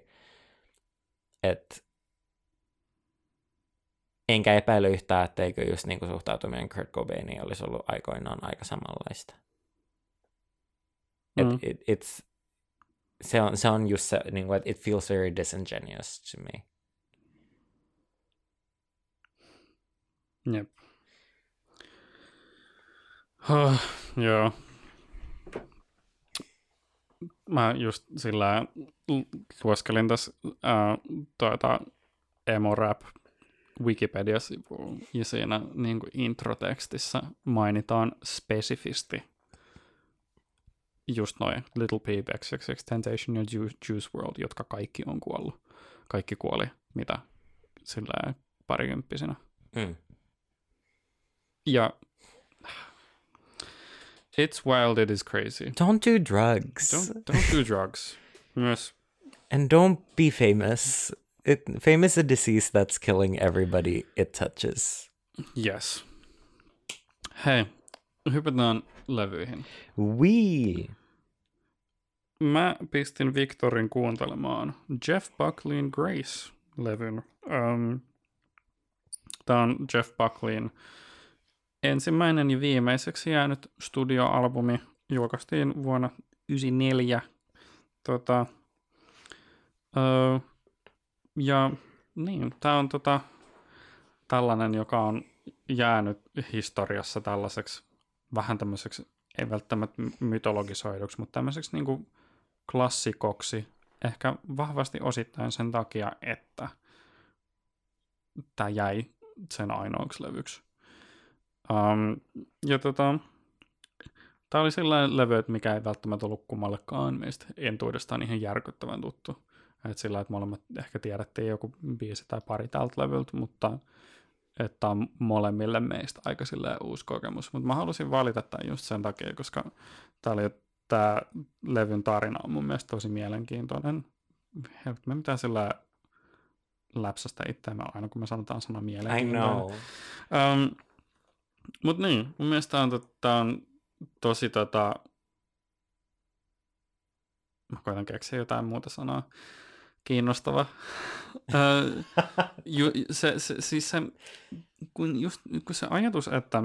Enkä epäile yhtään, etteikö just niin kuin suhtautuminen Kurt Cobainiin olisi ollut aikoinaan aika samanlaista. Se on just se, niin kuin, it feels very disingenuous to me. Jep. Joo. Mä just sillä lueskelin tässä emo-rap Wikipedia-sivuun, ja siinä niin kuin introtekstissä mainitaan spesifisti just noin Lil Peep, XXXTentacion ja Juice WRLD, jotka kaikki on kuollut. Kaikki kuoli, mitä sillä parikymppisinä. Ja it's wild, it is crazy. Don't do drugs. Don't do drugs. Yes. And don't be famous. Famous is a disease that's killing everybody it touches. Yes. Hei, hypätään levyihin. Wee! Mä pistin Victorin kuuntelemaan Jeff Buckleyn Grace-levyn. Tää on Jeff Buckleyn ensimmäinen ja viimeiseksi jäänyt studioalbumi. Julkaistiin vuonna 1994. Ja niin, tämä on tällainen, joka on jäänyt historiassa tällaiseksi vähän tämmöiseksi, ei välttämättä mytologisoiduksi, mutta tämmöiseksi niin kuin klassikoksi, ehkä vahvasti osittain sen takia, että tämä jäi sen ainoaksi levyksi. Tämä oli sellainen levy, että mikä ei välttämättä ollut kummallekaan meistä entuudestaan ihan järkyttävän tuttu. Että sillä, että molemmat ehkä tiedättiin joku biisi tai pari tältä levyltä, mutta että on molemmille meistä aika uusi kokemus. Mutta mä halusin valita tämän just sen takia, koska tämä levyn tarina on mun mielestä tosi mielenkiintoinen. mä mitään sillä läpsästä itseämme aina, kun me sanotaan sana mieleen. I know. Mutta niin, mun mielestä tämä on tosi mä koitan keksiä jotain muuta sanaa. Kiinnostava. Kun se ajatus, että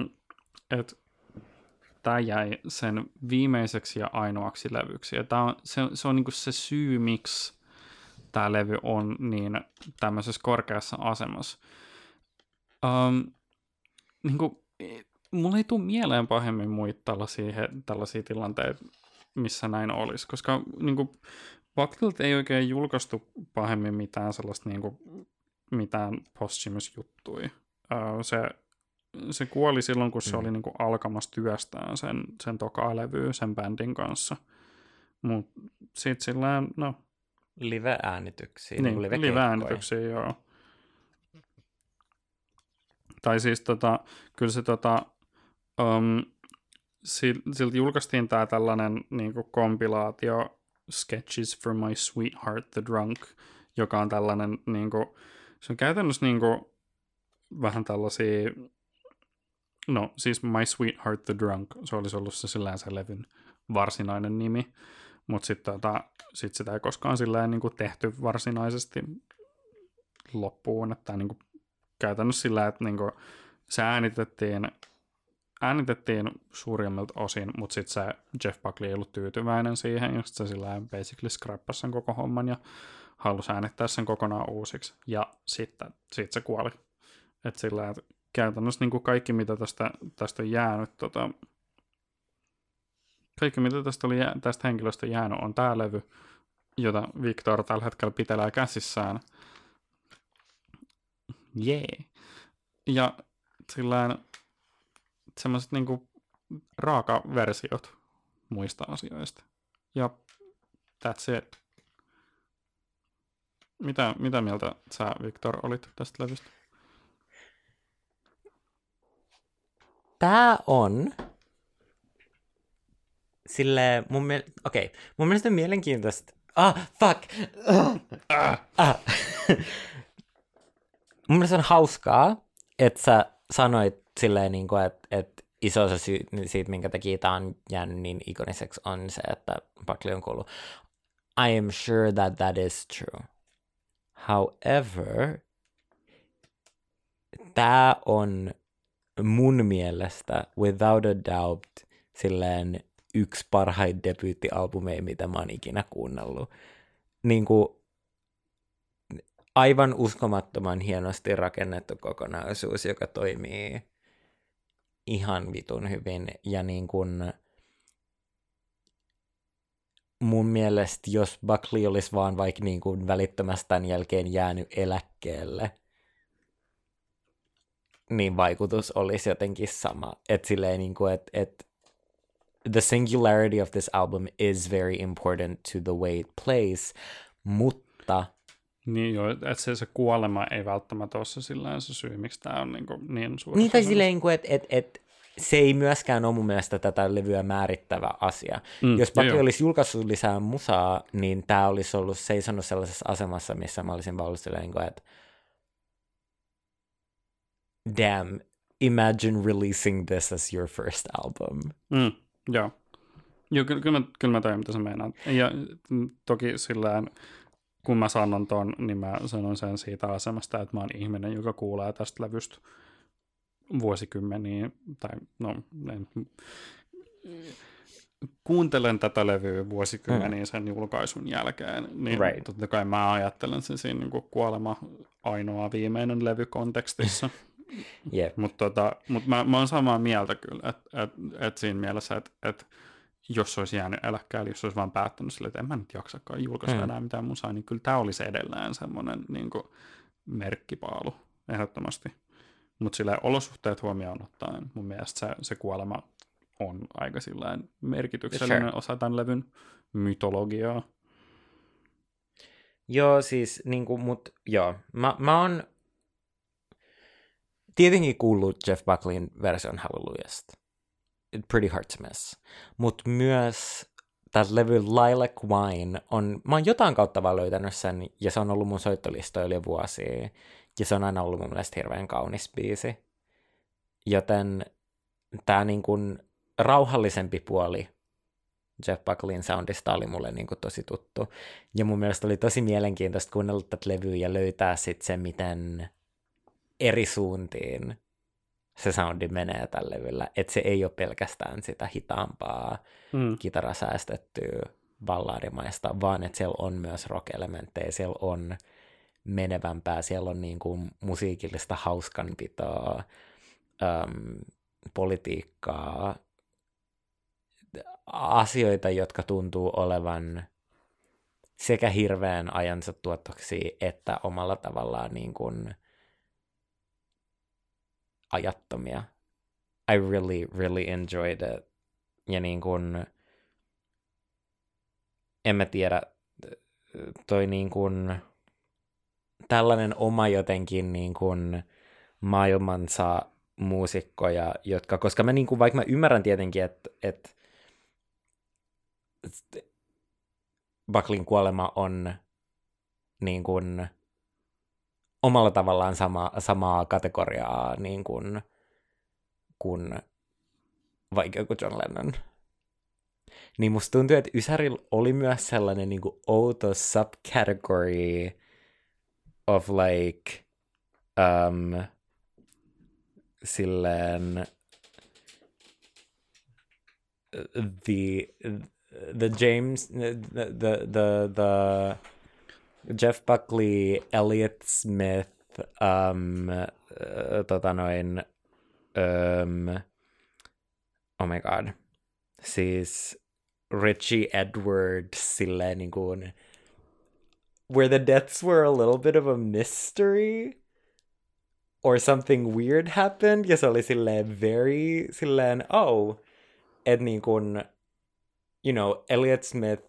tämä jäi sen viimeiseksi ja ainoaksi levyksi. Ja se on niinku se syy, miksi tämä levy on niin tämmöisessä korkeassa asemassa. Niinku, mulla ei tule mieleen pahemmin muita tällaisia tilanteita, missä näin olisi, koska niinku Buckleylta ei oikein julkaistu pahemmin mitään sellaista niinku mitään posthumus-juttuja. Se kuoli silloin, kun se oli niinku alkamassa työstään sen tokaa levyä sen bändin kanssa. Mut sit sillään, no live-äänityksiä. Niin, live-äänityksiä, joo. Tai siis kyllä se silti julkaistiin tää tällainen niinku kompilaatio Sketches from My Sweetheart the Drunk, joka on tällainen niinku, se on käytännössä niinku vähän tällaisia, no siis My Sweetheart the Drunk, se olisi ollut se sillään se levyn varsinainen nimi, mut sitten sit sitä ei koskaan sillään niinku tehty varsinaisesti loppuun, että niinku käytännössä sillä, että niinku se äänitettiin suurimmilta osin, mutta sitten se Jeff Buckley ei ollut tyytyväinen siihen, ja se sillä basically scrappasi sen koko homman ja halusi äänittää sen kokonaan uusiksi, ja sitten se kuoli. Että sillä, että käytännössä niin kuin kaikki mitä tästä henkilöstä jäänyt on tämä levy, jota Victor tällä hetkellä pitelee käsissään. Jee. Yeah. Ja sillä semmoiset niinku raakaversiot muista asioista. Ja that's it. Mitä mieltä sä, Victor, olit tästä levystä? Tää on silleen mun mielestä mielenkiintoista. Mun mielestä on hauskaa, että sä sanoit silleen, niin kuin, että iso osa siitä, minkä takia tämä on jäänyt niin ikoniseksi, on se, että Buckley on kuullut. I am sure that is true. However, tämä on mun mielestä, without a doubt, silleen yksi parhaita debyyttialbumeja, mitä mä oon ikinä kuunnellut. Niin kuin aivan uskomattoman hienosti rakennettu kokonaisuus, joka toimii ihan vitun hyvin. Ja niin kun mun mielestä, jos Buckley olisi vaan vaikka niin kun välittömästi tämän jälkeen jäänyt eläkkeelle, niin vaikutus olisi jotenkin sama. Että silleen niin kun, et the singularity of this album is very important to the way it plays, mutta niin joo, että se kuolema ei välttämättä ole se syy, miksi tämä on niin suuri. Niin tai silleen, että se ei myöskään ole mun mielestä tätä levyä määrittävä asia. Jos Buckley olisi julkaissut lisää musaa, niin tämä olisi ollut seisonut sellaisessa asemassa, missä mä olisin vaan ollut silleen, että damn, imagine releasing this as your first album. Joo. Joo, kyllä mä tajun, mitä sä meinaat. Ja toki silleen, kun mä sanon ton, niin mä sanon sen siitä asemasta, että mä oon ihminen, joka kuulee tästä levystä vuosikymmeniä, tai no, kuuntelen tätä levyä vuosikymmeniä sen julkaisun jälkeen, niin totta kai mä ajattelen sen siinä niin kuin kuolema ainoa viimeinen levy kontekstissa. Yep. Mutta mä oon samaa mieltä kyllä, että siinä mielessä, että jos se olisi jäänyt eläkkäin, jos olisi vaan päättänyt sille, että en mä nyt jaksakaan julkaista enää mitään musaa, niin kyllä tämä olisi edellään semmoinen niin kuin merkkipaalu ehdottomasti. Mutta sillä olosuhteet huomioon ottaen mun mielestä se kuolema on aika sillain merkityksellinen osa tämän levyn mytologiaa. Joo, siis niinku, mut joo, mä oon tietenkin kuullut Jeff Buckleyn version Hallelujahsta. Pretty hard to miss. Mutta myös Tämän levyn Lilac Wine on, mä oon jotain kautta vaan löytänyt sen, ja se on ollut mun soittolistoilla vuosia, ja se on aina ollut mun mielestä hirveän kaunis biisi. Joten tää niin kuin rauhallisempi puoli Jeff Buckleyn soundista oli mulle niin kuin tosi tuttu. Ja mun mielestä oli tosi mielenkiintoista kuunnella tätä levyä ja löytää sitten se, miten eri suuntiin se soundi menee tällä levyllä. Että se ei ole pelkästään sitä hitaampaa, kitarasäästettyä, balladimaista, vaan että siellä on myös rock-elementtejä, siellä on menevämpää, siellä on niin kuin musiikillista hauskanpitoa, politiikkaa, asioita, jotka tuntuu olevan sekä hirveän ajansa tuottoksi että omalla tavallaan niin kuin ajattomia. I really, really enjoyed it. Ja niin kuin, en mä tiedä, toi niin kuin tällainen oma jotenkin niin kuin maailmansa muusikkoja, jotka, koska mä niin kuin, vaikka mä ymmärrän tietenkin, että Buckleyn kuolema on niin kuin omalla tavallaan samaa kategoriaa niin kuin vaikea kuin John Lennon. Niin musta tuntuu, että ysärillä oli myös sellainen niin kuin outo subcategory of like silleen the Jeff Buckley, Elliot Smith, oh my god, siis Richey Edwards, silleen niin kuin, where the deaths were a little bit of a mystery, or something weird happened, ja se oli silleen very, silleen, oh, et niin kuin, you know, Elliot Smith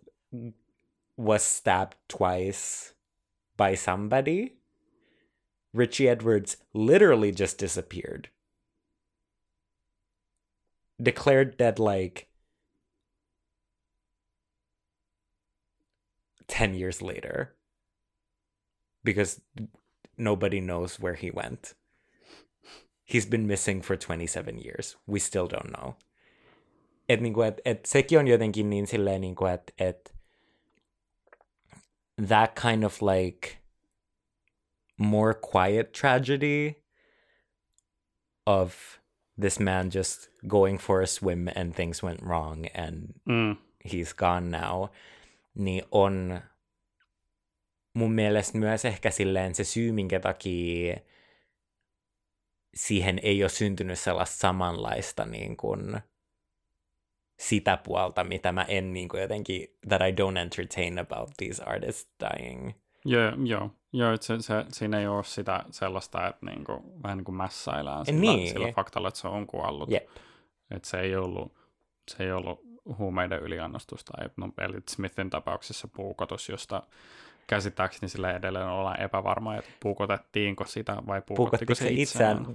was stabbed twice by somebody. Richey Edwards literally just disappeared. Declared dead like 10 years later. Because nobody knows where he went. He's been missing for 27 years. We still don't know. Että niinku, et sekin on jotenkin niin silleen, niinku, että that kind of like more quiet tragedy of this man just going for a swim and things went wrong and he's gone now, niin on mun mielestä myös ehkä silleen se syy, minkä takia siihen ei ole syntynyt sellaista samanlaista niin kuin sitä puolta, mitä mä en niin kuin jotenkin, that I don't entertain about these artists dying. Joo, että siinä ei ole sitä sellaista, että niin kuin, vähän niin kuin mässäilään sillä faktalla, että se on kuollut. Yep. Että se ei ollut huumeiden yliannostusta. No, eli Smithin tapauksessa puukotus, josta käsittääkseni sillä edelleen ollaan epävarmaa, että puukotettiinko sitä vai puukottiko se itseään.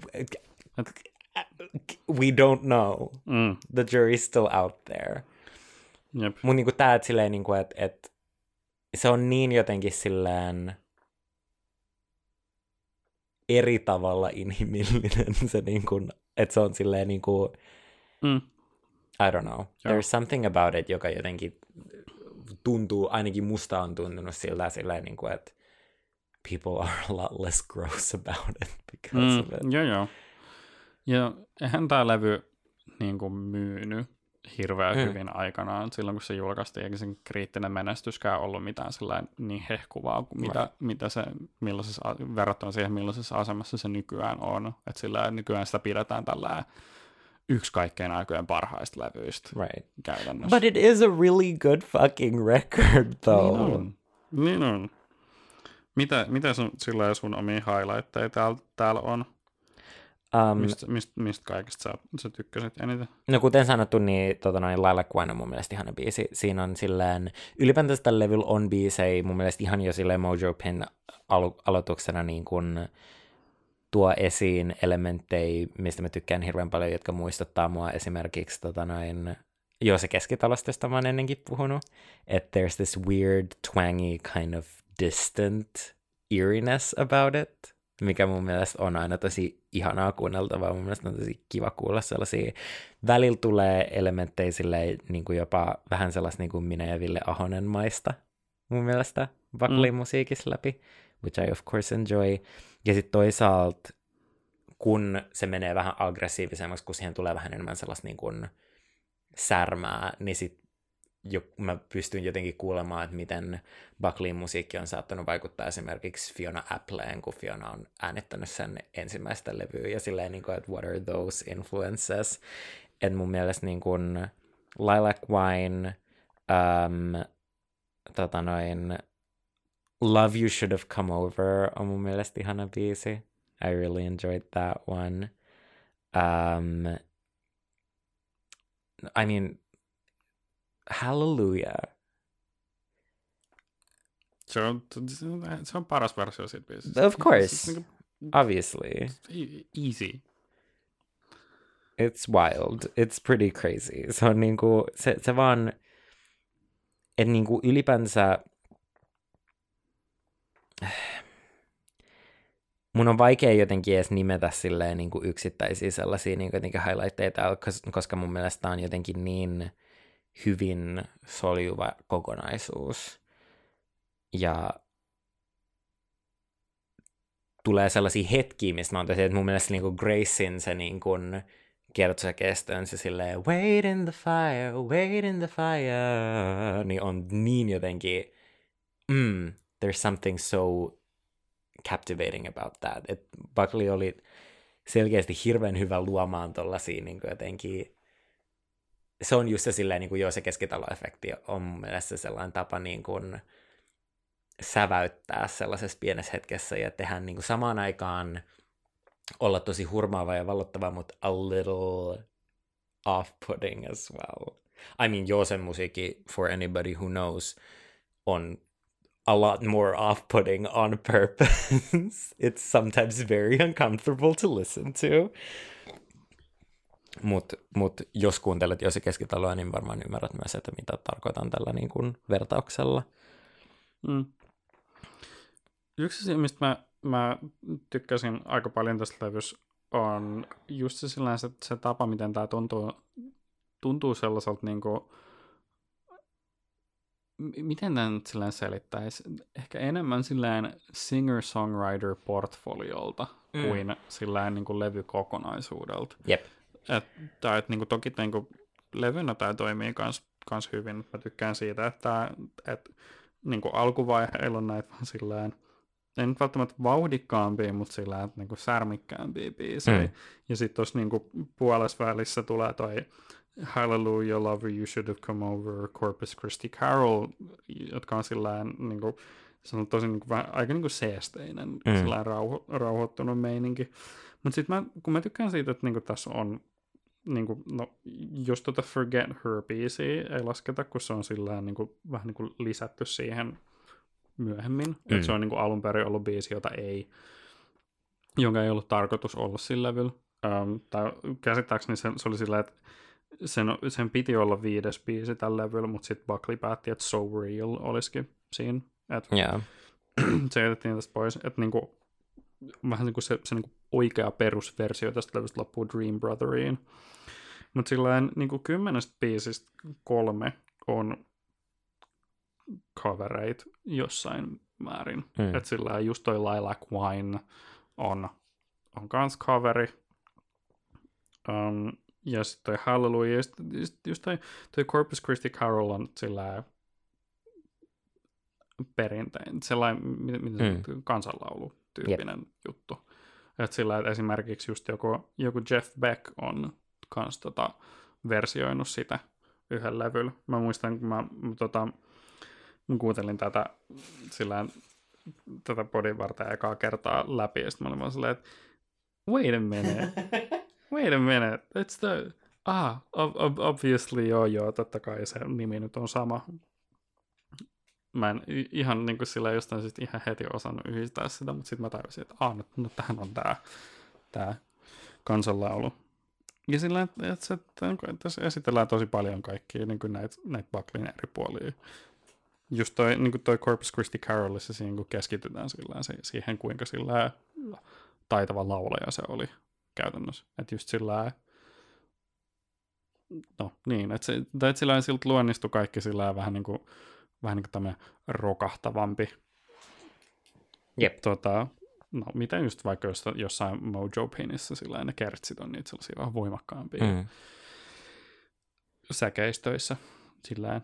We don't know. The jury's still out there. Yep. Mun niinku tää, et silleen niinku, et se on niin jotenkin silleen eri tavalla inhimillinen se niinku, että se on silleen niinku I don't know. Joo. There's something about it, joka jotenkin tuntuu, ainakin musta on tuntunut silleen niinku, että people are a lot less gross about it because of it. Joo. Ja eihän tämä levy niin kuin myynyt hirveän hyvin aikanaan silloin, kun se julkaistiin, eikä sen kriittinen menestyskään ollut mitään sellainen niin hehkuvaa, mitä se, verrattuna siihen, millaisessa asemassa se nykyään on. Että sillä nykyään sitä pidetään tällä yksi kaikkein aikojen parhaista levyistä käytännössä. But it is a really good fucking record, though. Niin on. Mitä sun omia highlightteja täällä on? Mistä kaikesta sä tykkäsit eniten? No kuten sanottu, niin Lilac Wine on mun mielestä ihana biisi. Siinä on silleen, ylipäätänsä tällä levyllä on biisei, mun mielestä ihan jo silleen Mojo Pin aloituksena niin kun tuo esiin elementtejä, mistä mä tykkään hirveän paljon, jotka muistuttaa mua esimerkiksi Joo, se keskitalosta mä oon ennenkin puhunut. Että there's this weird, twangy, kind of distant eeriness about it, mikä mun mielestä on aina tosi ihanaa kuunneltavaa. Mun mielestä on tosi kiva kuulla sellaisia. Välillä tulee elementtejä silleen, niin kuin jopa vähän sellaista niin kuin minä ja Ville Ahonen maista mun mielestä Buckleyn musiikissa läpi, which I of course enjoy. Ja sitten toisaalta, kun se menee vähän aggressiivisemmaksi, kun siihen tulee vähän enemmän sellaista niin kuin särmää, niin sitten mä pystyn jotenkin kuulemaan, että miten Buckleyn musiikki on saattanut vaikuttaa esimerkiksi Fiona Appleen, kun Fiona on äänittänyt sen ensimmäistä levyä, ja silleen, niin kuin, että what are those influences? Että mun mielestä niin kuin Lilac Wine, Love You Should Have Come Over on mun mielestä ihana biisi. I really enjoyed that one. I mean, Hallelujah. Se on paras versio siitä biisistä. Of course, like, obviously. Easy. It's wild. It's pretty crazy. Se on niinku, se vaan, että niinku ylipäänsä mun on vaikea jotenkin edes nimetä silleen niin kuin yksittäisiä sellaisia niin kuin jotenkin highlightteja, koska mun mielestä on jotenkin niin hyvin soljuva kokonaisuus. Ja tulee sellaisia hetkiä, mistä mä oon tosi, että mun mielestä niin kuin Gracein se niin kuin kierrotus ja kestön, se silleen wait in the fire, niin on niin jotenkin there's something so captivating about that. Et Buckley oli selkeästi hirveän hyvä luomaan tollasia niin jotenkin, se on just se silleen, niin kuin, joo, se keskitaloefekti on mun mielestä sellainen tapa niin kuin säväyttää sellaisessa pienessä hetkessä ja tehdä niin kuin samaan aikaan olla tosi hurmaava ja vallottava, mutta a little off-putting as well. I mean, joo, sen musiikki, for anybody who knows, on a lot more off-putting on purpose. It's sometimes very uncomfortable to listen to. Mut jos kuuntelet Jose Keskitaloa, niin varmaan ymmärrät myös, että mitä tarkoitan tällä niin kuin vertauksella. Yksi asia, mistä mä tykkäsin aika paljon tästä levystä, on just se tapa, miten tämä tuntuu sellaiselta niin kuin, miten tämä nyt silleen selittäisi? Ehkä enemmän silleen singer-songwriter-portfoliolta kuin silleen niin kuin levykokonaisuudelta. Jep. Et niin kuin, toki niin kuin, levynä tämä toimii kans hyvin. Mä tykkään siitä, että niin kuin alkuvaiheilla on näitä vaan silleen, ei nyt välttämättä vauhdikkaampia, mutta silleen niin kuin särmikkäämpiä biisejä. Ja sitten tuossa niin kuin puolesvälissä tulee toi Hallelujah, Love You Should Have Come Over, Corpus Christi Carol, jotka on sillään niinku, se on tosi niinku, aika niinku seesteinen, sillään rauhoittunut meininki. Mutta sitten kun mä tykkään siitä, että niinku tässä on, niinku, no, jos tota Forget Her-biisiä ei lasketa, kun se on sillään niinku, vähän niinku lisätty siihen myöhemmin, että se on niinku alun perin ollut biisi, jonka ei ollut tarkoitus olla sillä levyllä. Tai käsittääkseni se oli sillä, että sen piti olla 5. biisi tällä levyllä, mutta sitten Buckley päätti, että So Real olisikin siinä. Se jätettiin tästä pois. Että niinku, vähän niinku se niinku oikea perusversio tästä levystä loppuu Dream Brotheriin. Mutta sillä niinku 10 biisistä 3 on covereit jossain määrin. Että sillä just toi Lilac Wine on kans coveri. Ja sitten toi Hallelujah, just toi Corpus Christi Carol on sillä perinteinen, sellainen, miten se kansanlaulu tyyppinen juttu. Että sillä, että esimerkiksi just joku Jeff Beck on kans versioinut sitä yhden levyllä. Mä muistan, kun mä kuuntelin tätä podin varten ekaa kertaa läpi, ja sitten mä olin vaan silleen, että wait a minute, it's the... obviously, joo, totta kai se nimi nyt on sama. Mä en ihan niin kuin sillä jostain sit ihan heti osannut yhdistää sitä, mutta sitten mä tajusin, että nyt tähän on tää kansanlaulu. Ja sillä että tässä esitellään tosi paljon kaikkia niin kuin näitä Buckleyn eri puolia. Just toi, niin kuin toi Corpus Christi Carolissa siinä, kun keskitytään siihen, kuinka sillä taitava laulaja se oli käytännössä. Että just sillä no niin, että sillä siltä luonnistui kaikki sillä vähän niin kuin tämmöinen rokahtavampi. Jep. No, miten just vaikka jossain Mojo-pinissä sillä ne kertsit on niitä sellaisia vähän voimakkaampia säkeistöissä sillä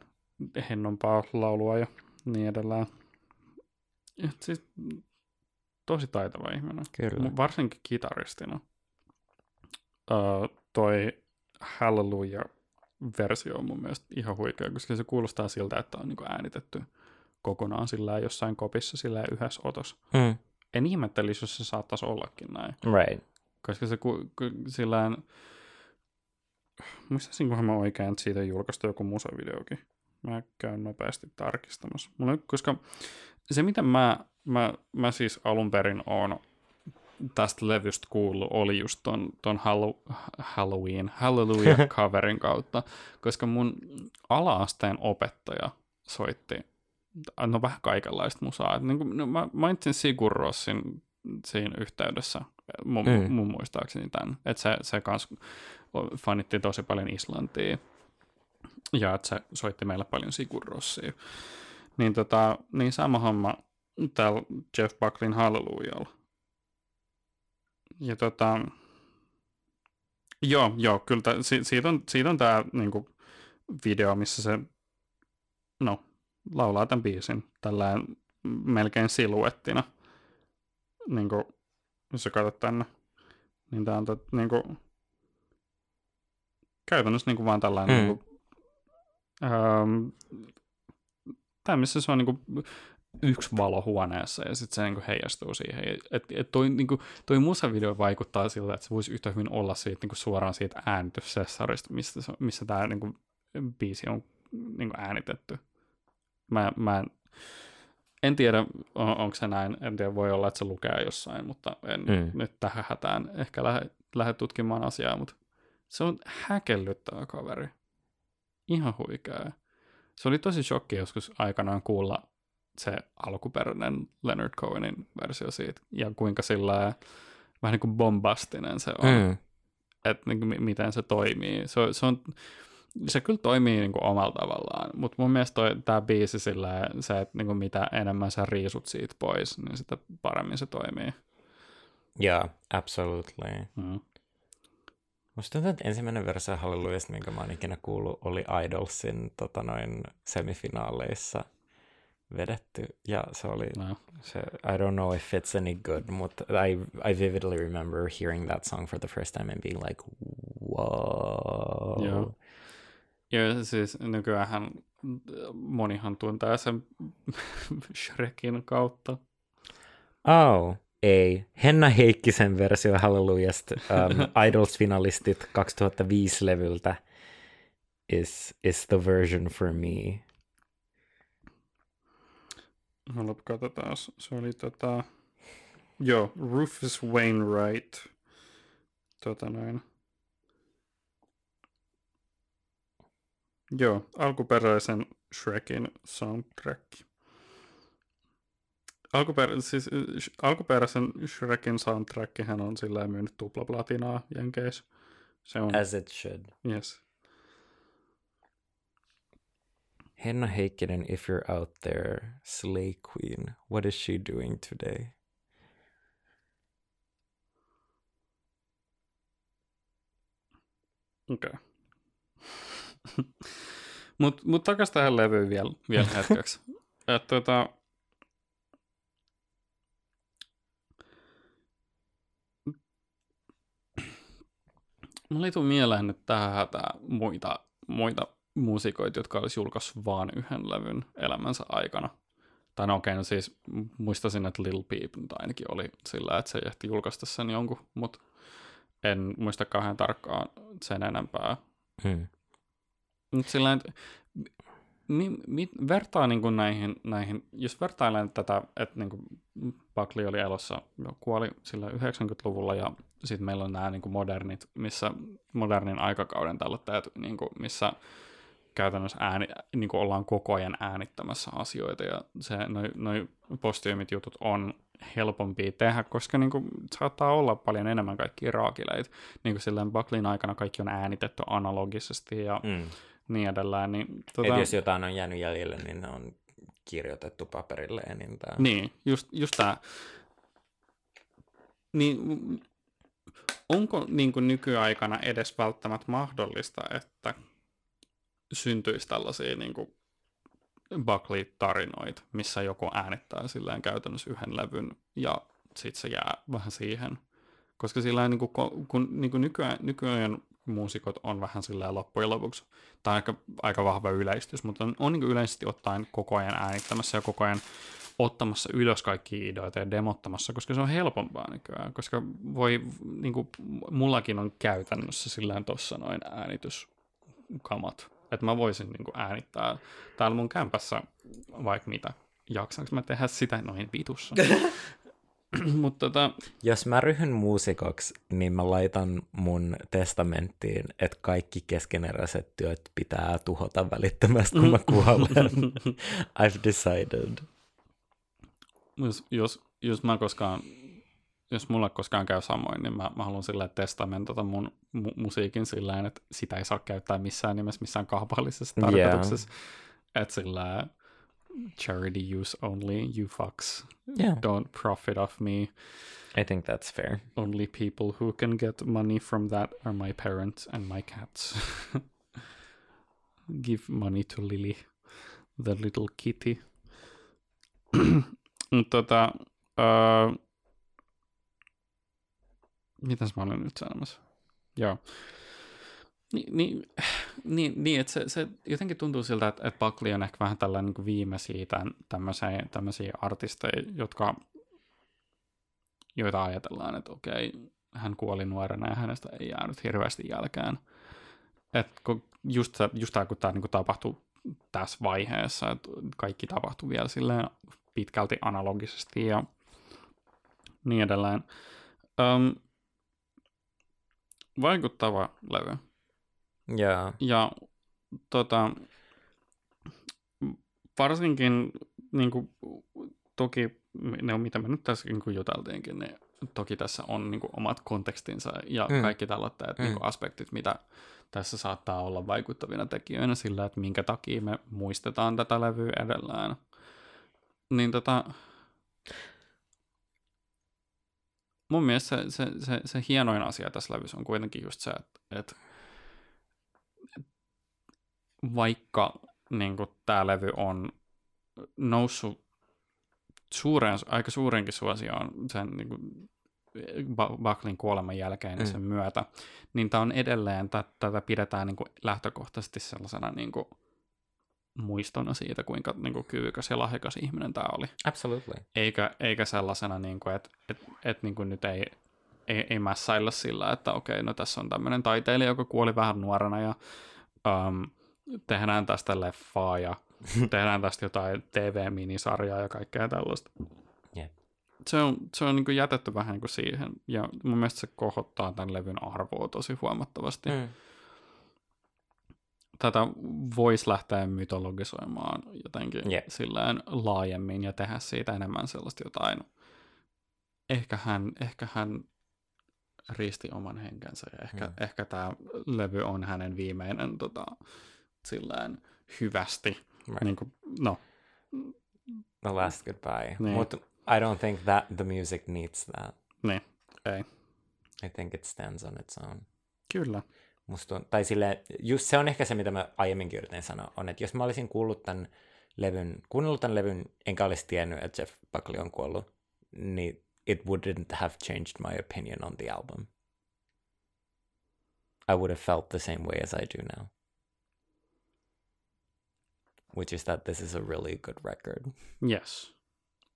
hennompaa laulua ja niin edelleen. Et siis tosi taitava ihminen. Kyllä. Varsinkin kitaristina. Toi Hallelujah-versio on mun mielestä ihan huikea, koska se kuulostaa siltä, että on niinku äänitetty kokonaan sillä jossain kopissa sillä yhdessä otossa. Mm. En ihmettelisi, jos se saattaisi ollakin näin. Right. Koska se sillä muistaisinkohan mä oikein, että siitä julkaistu joku musavideokin. Mä käyn nopeasti tarkistamassa. Koska se, mitä mä siis alun perin oon tästä levystä kuullut, oli just ton Hallelujah-coverin kautta. Koska mun ala-asteen opettaja soitti no vähän kaikenlaista musaa. Niin kuin, no, mä mainitsin Sigur Rossin siinä yhteydessä, mun muistaakseni tämän. Että se kans fanitti tosi paljon Islantia. Ja että se soitti meillä paljon Sigur Rossia. Niin, niin sama homma täällä Jeff Buckleyn Hallelujalla. Ja joo, kyllä siitä on tää niinku video, missä se no laulaa tämän biisin tällään melkein siluettina. Niinku jos sä katsot tänne, niin tää on niinku käytännössä niinku vaan tällainen niinku tää missä se on niinku yksi valo huoneessa ja sitten se niinku heijastuu siihen. Et toi musavideo vaikuttaa sillä, että se voisi yhtä hyvin olla siitä, niinku suoraan siitä äänityssessarista, missä tämä niinku biisi on niinku äänitetty. Mä en tiedä, onko se näin. En tiedä, voi olla, että se lukee jossain, mutta en nyt tähän hätään ehkä lähde tutkimaan asiaa, mutta se on häkellyttävä kaveri. Ihan huikea. Se oli tosi shokki joskus aikanaan kuulla se alkuperäinen Leonard Cohenin versio siitä, ja kuinka sillä vähän niin kuin bombastinen se on, että niin kuin, miten se toimii. Se kyllä toimii niin kuin omalla tavallaan, mutta mun mielestä tämä biisi sillä se, että niin kuin mitä enemmän sä riisut siitä pois, niin sitä paremmin se toimii. Yeah, absolutely. Musta tuntuu, että ensimmäinen versio Hallelujasta, minkä mä oon ikinä kuullut, oli Idolsin semifinaaleissa vedetty, ja se oli se, I don't know if it's any good, mutta I vividly remember hearing that song for the first time and being like, wow. Joo, ja siis nykyäänhän monihan tuntee sen Shrekin kautta. Oh, ei. Henna Heikkisen versio Hallelujasta Idols-finalistit 2005-levyltä is the version for me. Katsotaan, se oli joo, Rufus Wainwright, joo, alkuperäisen Shrekin soundtrack. Alkuperäisen Shrekin soundtrackihän on sillä myynyt tuplaplatinaa jenkeissä. Se on. As it should. Yes. Henna Heikkinen, if you're out there, Slay Queen, what is she doing today? Okei. Okay. Mut takas tähän levyyn vielä hetkeksi. Että mulla ei tule mieleen nyt tähän hätään muita muusikoita, jotka olisi julkaissut vaan yhden levyn elämänsä aikana. Tai no okei, no siis muistasin, että Lil Peep ainakin oli sillä, että se ehti julkaista sen jonkun, mutta en muista kauhean tarkkaan sen enempää. Mutta sillä että vertaa niin näihin, jos vertailen tätä, että niin Buckley oli elossa, kuoli sillä 90-luvulla ja sitten meillä on nämä niinku modernit, missä modernin aikakauden tallettajat, niinku, missä käytännössä niinku ollaan koko ajan äänittämässä asioita, ja noi postiumit jutut on helpompia tehdä, koska niinku saattaa olla paljon enemmän kaikkia raakileita. Niinku silleen Buckleyn aikana kaikki on äänitetty analogisesti ja niin edellään. Niin, et jos jotain on jäänyt jäljelle, niin ne on kirjoitettu paperille enintään. Niin, just tämä. Niin, onko niinku nykyaikana edes välttämättä mahdollista, että syntyisi tällaisia niinku Buckley-tarinoita, missä joku äänittää silleen käytännössä yhden levyn ja sitten se jää vähän siihen. Koska silleen, niinku, kun niinku nykyään muusikot on vähän silleen loppujen lopuksi, tämä on ehkä aika vahva yleistys, mutta on niinku yleisesti ottaen koko ajan äänittämässä ja koko ajan ottamassa ylös kaikkia ideoita ja demottamassa, koska se on helpompaa nykyään, koska voi, niinku, mullakin on käytännössä silleen tossa noin äänityskamat. Että mä voisin niinku äänittää täällä mun kämpässä vaikka mitä. Jaksanko mä tehdä sitä noin vitussa? Mut jos mä ryhyn muusikoksi, niin mä laitan mun testamenttiin, että kaikki keskeneräiset työt pitää tuhota välittömästi, kun mä kuolen. I've decided. Jos mulle koskaan käy samoin, niin mä haluan silleen testamentata mun musiikin silleen, että sitä ei saa käyttää missään nimessä, missään kaupallisessa tarkoituksessa. Yeah. Että silleen charity use only, you fucks, yeah. Don't profit off me. I think that's fair. Only people who can get money from that are my parents and my cats. Give money to Lily, the little kitty. Mitäs mä olen nyt sanomassa? Joo. Niin että se jotenkin tuntuu siltä, että Buckley on ehkä vähän tällainen niin kuin viimeisiä tämmöisiä artisteja, joita ajatellaan, että okei, hän kuoli nuorena ja hänestä ei jäänyt hirveästi jälkeen. Että just tämä, kun tämä niin kuin tapahtui tässä vaiheessa, että kaikki tapahtui vielä silleen pitkälti analogisesti ja niin edelleen. Vaikuttava levy. Yeah. Ja varsinkin niinku, toki ne, mitä me nyt tässä niinku juteltiinkin, niin toki tässä on niinku omat kontekstinsa ja kaikki tällaiset niinku aspektit, mitä tässä saattaa olla vaikuttavina tekijöinä sillä, että minkä takia me muistetaan tätä levyä edellään. Niin mun mielestä se hienoin asia tässä levyssä on kuitenkin just se, että vaikka niin kuin, tämä levy on noussut aika suurenkin suosioon sen niin kuin, Buckleyn kuoleman jälkeen ja sen myötä, niin tämä on edelleen, tätä pidetään niin kuin, lähtökohtaisesti sellaisena niin kuin, muistona siitä, kuinka niin kuin, kyvykäs ja lahjakas ihminen tämä oli. Absolutely. Eikä sellaisena, niin kuin, että niin kuin, nyt ei mässäillä sillä, että okei, no tässä on tämmöinen taiteilija, joka kuoli vähän nuorena ja tehdään tästä leffaa ja tehdään tästä jotain TV-minisarjaa ja kaikkea tällaista. Yeah. Se on niin kuin jätetty vähän niin kuin siihen ja mun mielestä se kohottaa tämän levyn arvoa tosi huomattavasti. Tätä voisi lähteä mytologisoimaan jotenkin silleen laajemmin ja tehdä siitä enemmän sellaista jotain. Ehkä hän riisti oman henkensä ja ehkä tämä levy on hänen viimeinen silleen hyvästi. Right. Niin kuin, no. The Last Goodbye. Niin. But I don't think that the music needs that. Niin, ei. I think it stands on its own. Kyllä. Tai silleen, just se on ehkä se, mitä mä aiemminkin yritin sanoa, on, että jos mä olisin kuunnellut tämän levyn, enkä olisi tiennyt, että Jeff Buckley on kuollut, niin it wouldn't have changed my opinion on the album. I would have felt the same way as I do now. Which is that this is a really good record. Yes.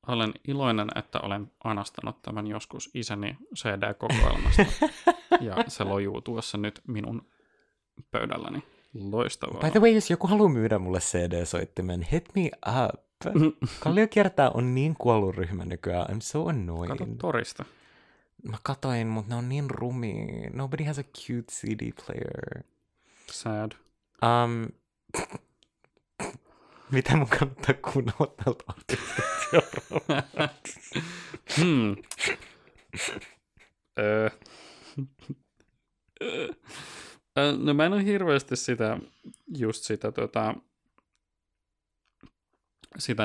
Olen iloinen, että olen anastanut tämän joskus isäni CD-kokoelmasta. Ja se lojuu tuossa nyt minun pöydälläni. Loistavaa. By the way, jos joku haluaa myydä mulle CD-soittimen, hit me up. Kalliokiertää on niin kuollut ryhmä nykyään. I'm so annoying. Kato torista. Mä katoin, mutta ne on niin rumia. Nobody has a cute CD player. Sad. Mitä mun kannattaa kuunnella tältä artista seuraavaksi? No mä en ole hirveästi sitä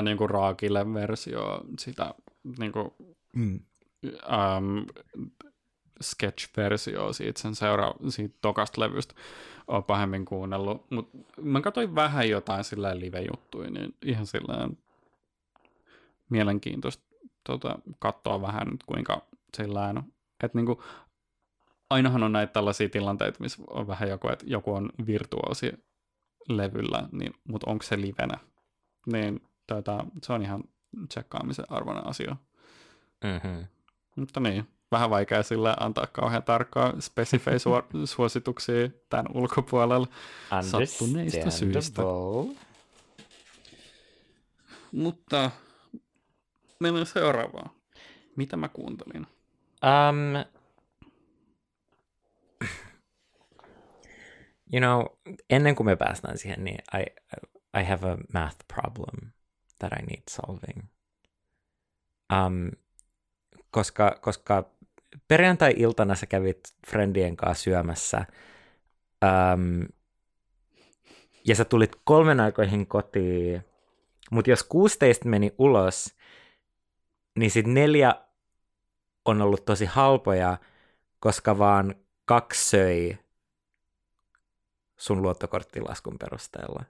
niinku raakille versioa, sitä niinku sketch-versioa siitä sen siitä tokasta levystä olen pahemmin kuunnellut, mutta mä katsoin vähän jotain silleen live-juttuja, niin ihan silleen mielenkiintoista katsoa vähän, kuinka silleen, että niinku ainahan on näitä tällaisia tilanteita, missä on vähän joku, että joku on virtuoosi levyllä, niin, mutta onko se livenä? Niin se on ihan tsekkaamisen arvoinen asia. Mm-hmm. Mutta niin, vähän vaikea sillä antaa kauhean tarkkaa spesifejä suosituksia tämän ulkopuolella sattuneista syistä. Mutta meillä on seuraavaa. Mitä mä kuuntelin? You know, ennen kuin me päästään siihen, niin I have a math problem that I need solving. Koska perjantai-iltana sä kävit friendien kanssa syömässä, ja sä tulit 3 kotiin, mutta jos 6 meni ulos, niin sit 4 on ollut tosi halpoja, koska vaan 2 söi sun luottokorttilaskun perusteella.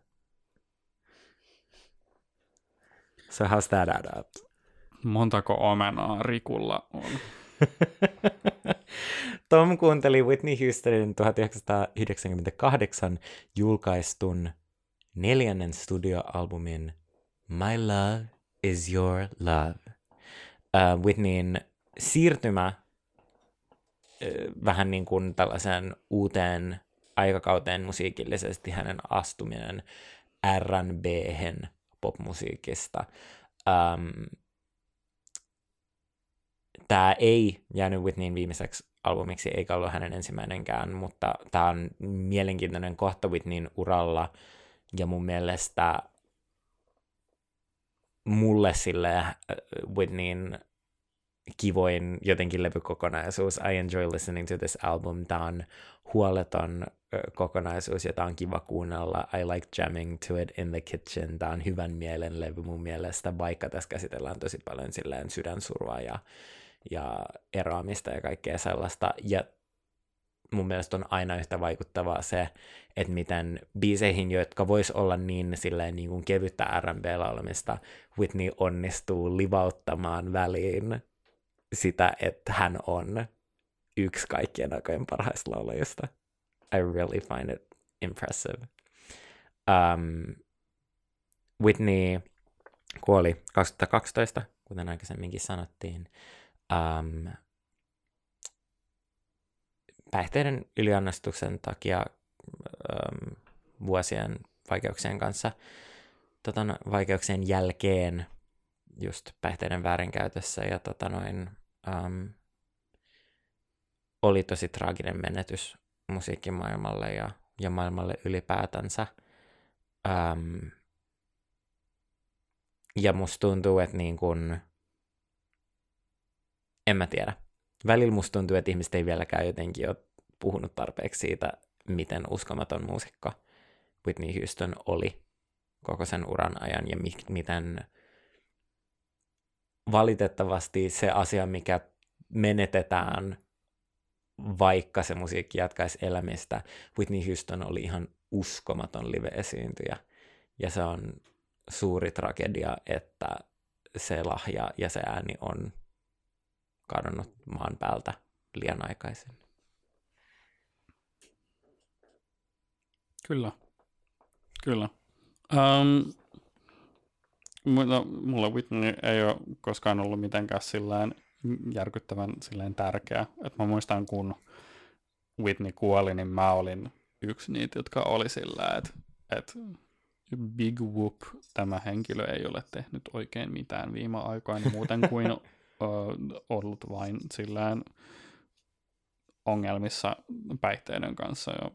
So how's that add up? Montako omenaa Rikulla on? Tom kuunteli Whitney Houstonin 1998 julkaistun 4. studioalbumin My Love is Your Love. Whitneyn siirtymä vähän niin kuin tällaisen uuteen aikakauteen musiikillisesti, hänen astuminen R&B-hen popmusiikista. Tämä ei jäänyt Whitneyn viimeiseksi albumiksi, eikä ollut hänen ensimmäinenkään, mutta tämä on mielenkiintoinen kohta Whitneyn uralla, ja mun mielestä mulle sille Whitneyn kivoin jotenkin levykokonaisuus. I enjoy listening to this album. Tämä on huoleton kokonaisuus, jota on kiva kuunnella. I like jamming to it in the kitchen. Tämä on hyvän mielen levy mun mielestä, vaikka tässä käsitellään tosi paljon silleen sydänsurua ja eroamista ja kaikkea sellaista. Ja mun mielestä on aina yhtä vaikuttavaa se, että miten biiseihin, jotka vois olla niin silleen niin kuin kevyttä R&B-laulamista, Whitney onnistuu livauttamaan väliin sitä, että hän on yksi kaikkien aikojen parhaista laulajista. I really find it impressive. Whitney kuoli 2012, kuten aikaisemminkin sanottiin. Päihteiden yliannostuksen takia vuosien vaikeuksien kanssa, vaikeuksien jälkeen just päihteiden väärinkäytössä ja oli tosi traaginen menetys musiikkimaailmalle ja maailmalle ylipäätänsä. Ja musta tuntuu, että niin kun, en mä tiedä. Välillä musta tuntuu, että ihmiset ei vieläkään jotenkin ole puhunut tarpeeksi siitä, miten uskomaton muusikko Whitney Houston oli koko sen uran ajan ja miten valitettavasti se asia, mikä menetetään, vaikka se musiikki jatkaisi elämistä, Whitney Houston oli ihan uskomaton live-esiintyjä. Ja se on suuri tragedia, että se lahja ja se ääni on kadonnut maan päältä liian aikaisin. Kyllä. Mulla Whitney ei ole koskaan ollut mitenkään sillään järkyttävän silleen tärkeä. Et mä muistan, kun Whitney kuoli, niin mä olin yksi niitä, jotka oli sillä, että big whoop, tämä henkilö ei ole tehnyt oikein mitään viime aikoina muuten kuin ollut vain sillään ongelmissa päihteiden kanssa. Ja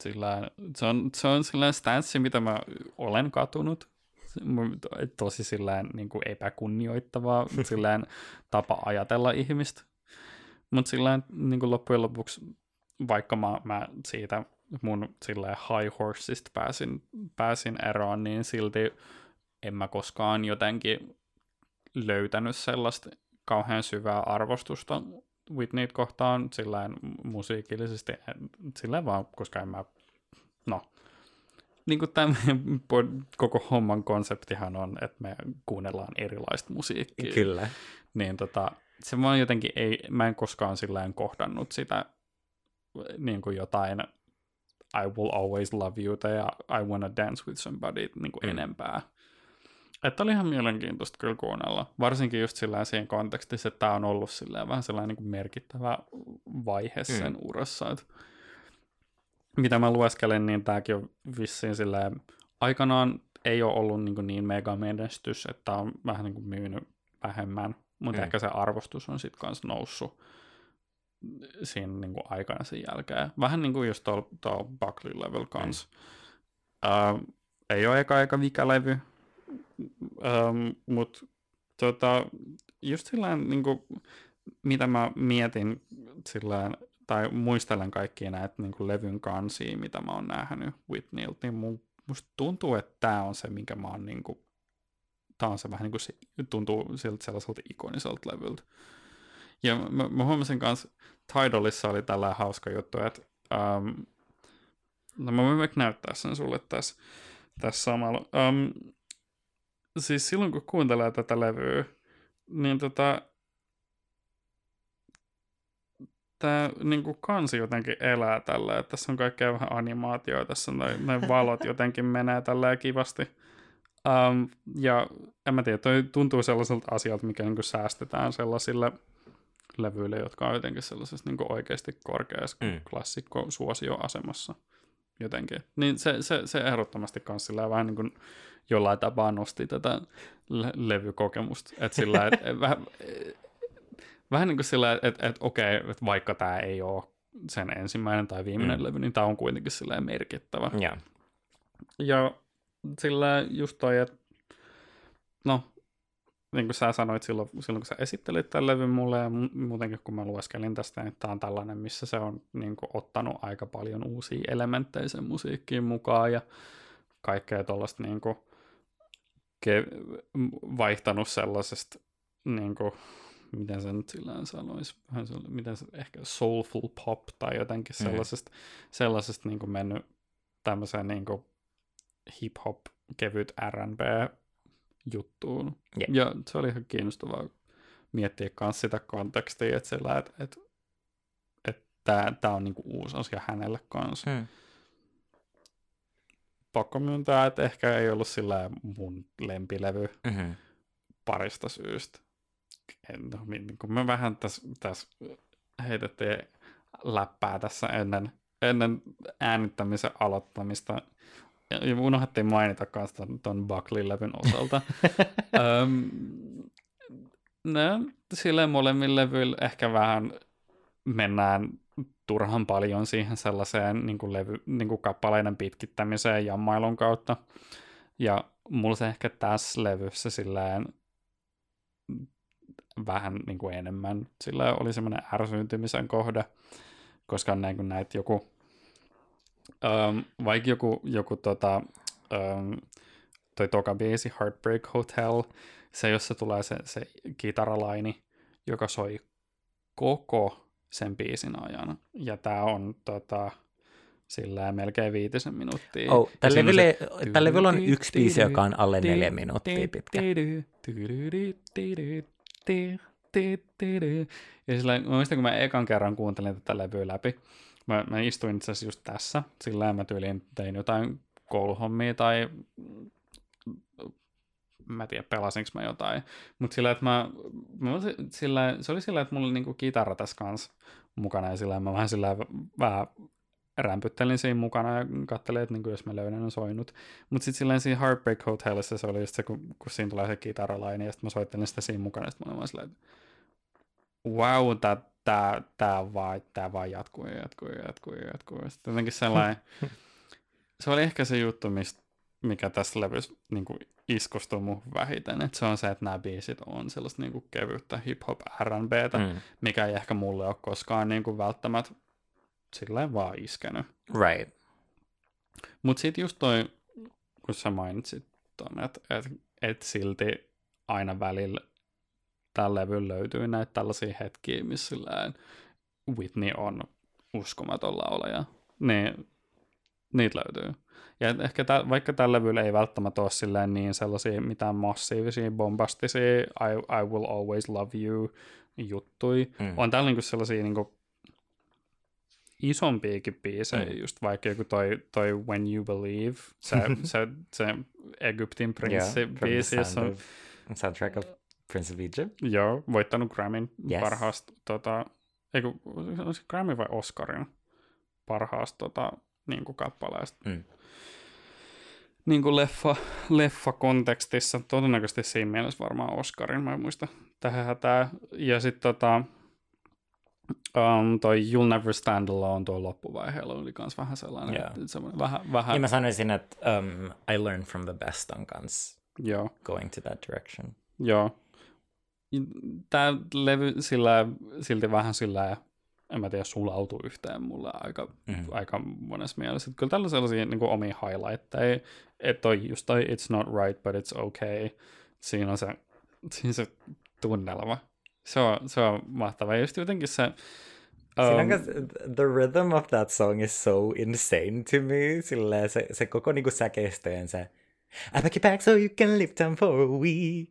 sillään, se on sellainen stanssi, mitä mä olen katunut. Tosi sillään, niin kuin epäkunnioittavaa sillään, tapa ajatella ihmistä. Mutta niin loppujen lopuksi, vaikka mä siitä mun sillään, high horsesta pääsin eroon, niin silti en mä koskaan jotenkin löytänyt sellaista kauhean syvää arvostusta Whitneyt kohtaan sillain musiikillisesti, sillain vaan, koska en mä, niin kuin tämä koko homman konseptihan on, että me kuunnellaan erilaista musiikkia. Kyllä. Niin se vaan jotenkin mä en koskaan sillain kohdannut sitä niin kuin jotain I Will Always Love You tai I Wanna Dance with Somebody niin kuin enempää. Että oli ihan mielenkiintoista kyllä kuunnella, varsinkin just sillä siihen kontekstissa, että tämä on ollut sillä vähän sellainen niin merkittävä vaihe sen urassa. Että mitä mä lueskelin, niin tämäkin on vissiin sillä aikanaan ei ole ollut niin mega menestys, että on vähän niin kuin myynyt vähemmän, mutta ehkä se arvostus on sitten kanssa noussut siinä niin kuin aikana sen jälkeen. Vähän niin kuin just tuolla Buckley level kanssa. Ei ole eka vikalevy. Mutta just sillain, niinku, mitä mä mietin sillain, tai muistelen kaikkia näitä niinku, levyn kansia, mitä mä oon nähnyt Whitneyltä, niin musta tuntuu, että tää on se, minkä mä oon niinku, tää on se vähän niinku, se, tuntuu siltä sellaiselta ikoniselta levyltä. Ja mä huomasin kanssa, Tidalissa oli tällainen hauska juttu, että mä voin vaikka näyttää sen sulle tässä samalla. Siis silloin, kun kuuntelee tätä levyä, niin tämä niin kansi jotenkin elää tällä. Tässä on kaikkea vähän animaatioita, tässä on noin valot jotenkin menee tällä kivasti. Ja en mä tiedä, toi tuntuu sellaiselta asialta, mikä niin säästetään sellaisille levyille, jotka on jotenkin sellaisessa niin oikeasti korkeassa klassikko-suosio-asemassa jotenkin. Niin se ehdottomasti kans sillä vähän niin kuin jollain tapaa nosti tätä levykokemusta. Että sillä vähän niin kuin sillä, että okei, että vaikka tämä ei ole sen ensimmäinen tai viimeinen levy, niin tämä on kuitenkin sillä merkittävä. Yeah. Ja sillä just toi, että niin kuin sä sanoit silloin, kun sä esittelit tämän levyn mulle ja muutenkin kun mä lueskelin tästä, niin tämä on tällainen, missä se on niin kuin, ottanut aika paljon uusia elementtejä sen musiikkiin mukaan ja kaikkea tuollaista niin kuin, vaihtanut sellaisesta, niin kuin, miten se nyt sillä sanoisi, vähän miten se, ehkä soulful pop tai jotenkin sellaisesta niin kuin, mennyt tämmöiseen niin kuin, hip-hop, kevyt R&B juttuun. Yeah. Ja se oli ihan kiinnostavaa miettiä myös sitä kontekstia, että tämä on niinku uusi asia hänelle kanssa. Pakko myöntää, että ehkä ei ollut sillä mun lempilevy parista syystä. Niin me vähän tässä heitettiin läppää tässä ennen äänittämisen aloittamista. Ja unohdettiin mainita myös tuon Buckley-levyn osalta. Sille molemmille levyille ehkä vähän mennään turhan paljon siihen sellaiseen niin kuin kappaleiden pitkittämiseen jammailun kautta. Ja mulla se ehkä tässä levyssä silleen vähän niin kuin enemmän. Sillä oli semmoinen ärsyyntymisen kohde, koska näitä joku vaikka joku toi toka biisi Heartbreak Hotel, se jossa tulee se kitaralaini, joka soi koko sen biisin ajan. Ja tää on sillä melkein 5 minuuttia. Tällä levyllä on yksi biisi, joka on alle 4 minuuttia pitkä. Ja sillä muistan, kun mä ekan kerran kuuntelin tätä levyä läpi, mä istuin itse asiassa just tässä, sillä mä tyyliin tein jotain kouluhommia tai mä en tiedä pelasinko mä jotain, mutta sillä että se oli sillä että mulla oli niinku kitara tässä kanssa mukana ja sillä mä vähän rämpyttelin siinä mukana ja katselin, että niinku jos mä löydän on soinut, mutta sitten sillä siinä Heartbreak Hotelissa se oli just se kun siinä tulee se kitaralaini ja sitten mä soittelin sitä siinä mukana ja sitten mä olin vaan sillä että wow, tää vaan jatkuu. Sitten jotenkin sellainen, se oli ehkä se juttu, mikä tässä levyssä niin kuin iskostui muuhun vähiten. Et se on se, että nämä biisit on sellaista niin kuin kevyttä hip-hop R&B:tä, mikä ei ehkä mulle ole koskaan niin kuin välttämättä silleen vaan iskenyt. Right. Mut sit just toi, kun sä mainitsit ton, että silti aina välillä tällä levyllä löytyy näitä tällaisia hetkiä, missä Whitney on uskomaton laulaja, niin niitä löytyy. Ja ehkä vaikka tällä levyllä ei välttämättä ole silleen niin sellaisia mitään massiivisia, bombastisia I Will Always Love You -juttui, on täällä niinku sellaisia niinku isompiakin biisejä, just vaikka joku toi When You Believe, se Egyptin prinssi-biisi, yeah, on soundtrack of Prince of Egypt. Joo, voittanut Grammyn parhaasta, onko se Grammy vai Oscarin parhaasta niin kuin kappaleesta. Niin kuin leffakontekstissa, todennäköisesti siinä mielessä varmaan Oscarin, mä en muista tähän hätää. Ja sitten toi You'll Never Stand Alone, tuo loppuvaiheella oli kans vähän sellainen. Yeah. Vähän... Ja mä sanoisin, että I Learned From The Best on kans going to that direction. Joo. Tää levy silti vähän sillä, en mä tiedä, sulautuu yhteen mulle aika monessa mielessä. Kyllä tällä on sellaisia niin kuin omia highlightteja, että on just toi It's Not Right, But It's Okay. Siinä on se tunnelma. Se on mahtavaa. Just jotenkin se... the rhythm of that song is so insane to me. Sillä se koko niinku säkeistöön se... I pack your bag so you can live down for a week.